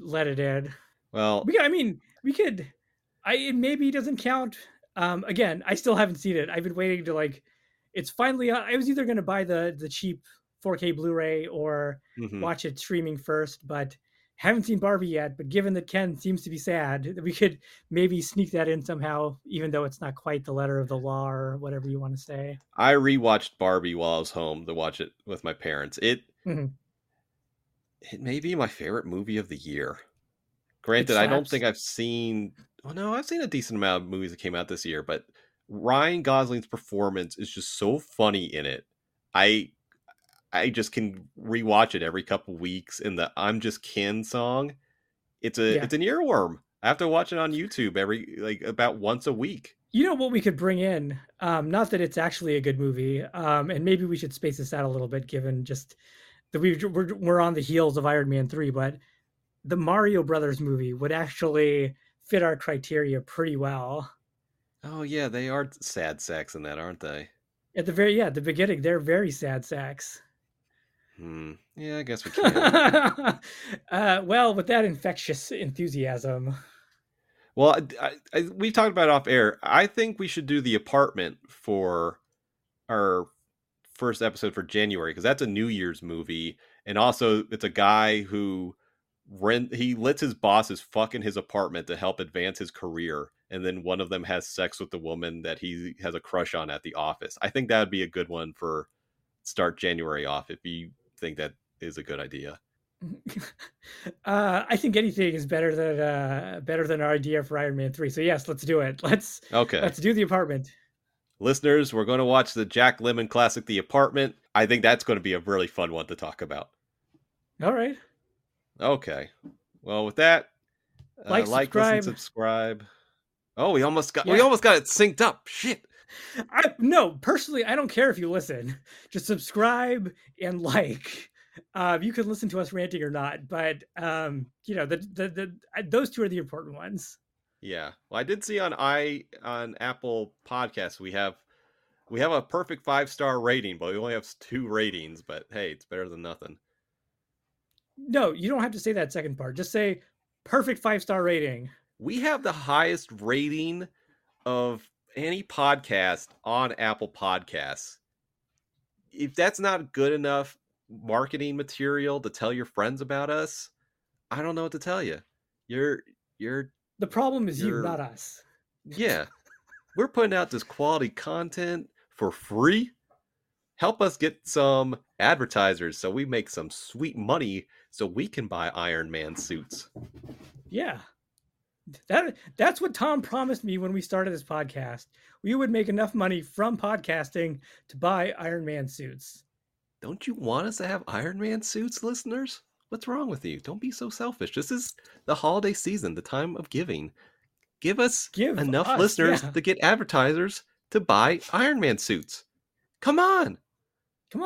let it in. Well, we could. It maybe doesn't count. Again, I still haven't seen it. I've been waiting to it's finally on. I was either going to buy the cheap 4K Blu-ray or watch it streaming first, but haven't seen Barbie yet. But given that Ken seems to be sad, we could maybe sneak that in somehow, even though it's not quite the letter of the law or whatever you want to say. I rewatched Barbie while I was home to watch it with my parents. It may be my favorite movie of the year. Granted, I don't think I've seen... Well, no, I've seen a decent amount of movies that came out this year, but Ryan Gosling's performance is just so funny in it. I just can rewatch it every couple weeks. And the "I'm Just Ken" song, it's an earworm. I have to watch it on YouTube every about once a week. You know what we could bring in? Not that it's actually a good movie, and maybe we should space this out a little bit, given just that we're on the heels of Iron Man 3, but the Mario Brothers movie would actually fit our criteria pretty well. Oh yeah, they are sad sacks in that, aren't they? At the beginning, they're very sad sacks. Yeah, I guess we can. Well, with that infectious enthusiasm. Well, we've talked about it off air. I think we should do The Apartment for our first episode for January, because that's a New Year's movie, and also it's a guy who he lets his bosses fuck in his apartment to help advance his career, and then one of them has sex with the woman that he has a crush on at the office. I think that would be a good one for start January off, if you think that is a good idea. I think anything is better than our idea for Iron Man 3. So yes, let's do it. Let's do The Apartment. Listeners, we're going to watch the Jack Lemmon classic, The Apartment. I think that's going to be a really fun one to talk about. All right. Okay, well, with that, subscribe. Oh, we almost got it synced up. Shit. Personally, I don't care if you listen. Just subscribe and like. You can listen to us ranting or not, but those two are the important ones. Yeah. Well, I did see on Apple Podcasts we have We have a perfect 5-star rating, but we only have 2 ratings. But hey, it's better than nothing. No, you don't have to say that second part. Just say perfect 5-star rating. We have the highest rating of any podcast on Apple Podcasts. If that's not good enough marketing material to tell your friends about us, I don't know what to tell you. You're the problem is you, not us. Yeah. We're putting out this quality content for free. Help us get some advertisers so we make some sweet money so we can buy Iron Man suits. Yeah. That's what Tom promised me when we started this podcast. We would make enough money from podcasting to buy Iron Man suits. Don't you want us to have Iron Man suits, listeners? What's wrong with you? Don't be so selfish. This is the holiday season, the time of giving. Give us enough listeners to get advertisers to buy Iron Man suits. Come on. Come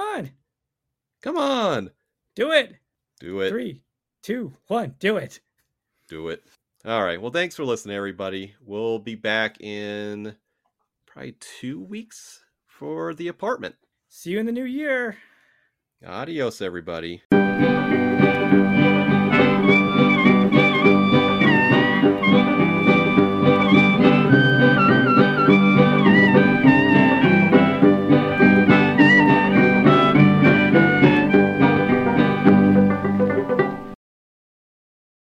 on. Do it. 3, 2, 1. Do it. All right. Well, thanks for listening, everybody. We'll be back in probably 2 weeks for The Apartment. See you in the new year. Adios, everybody.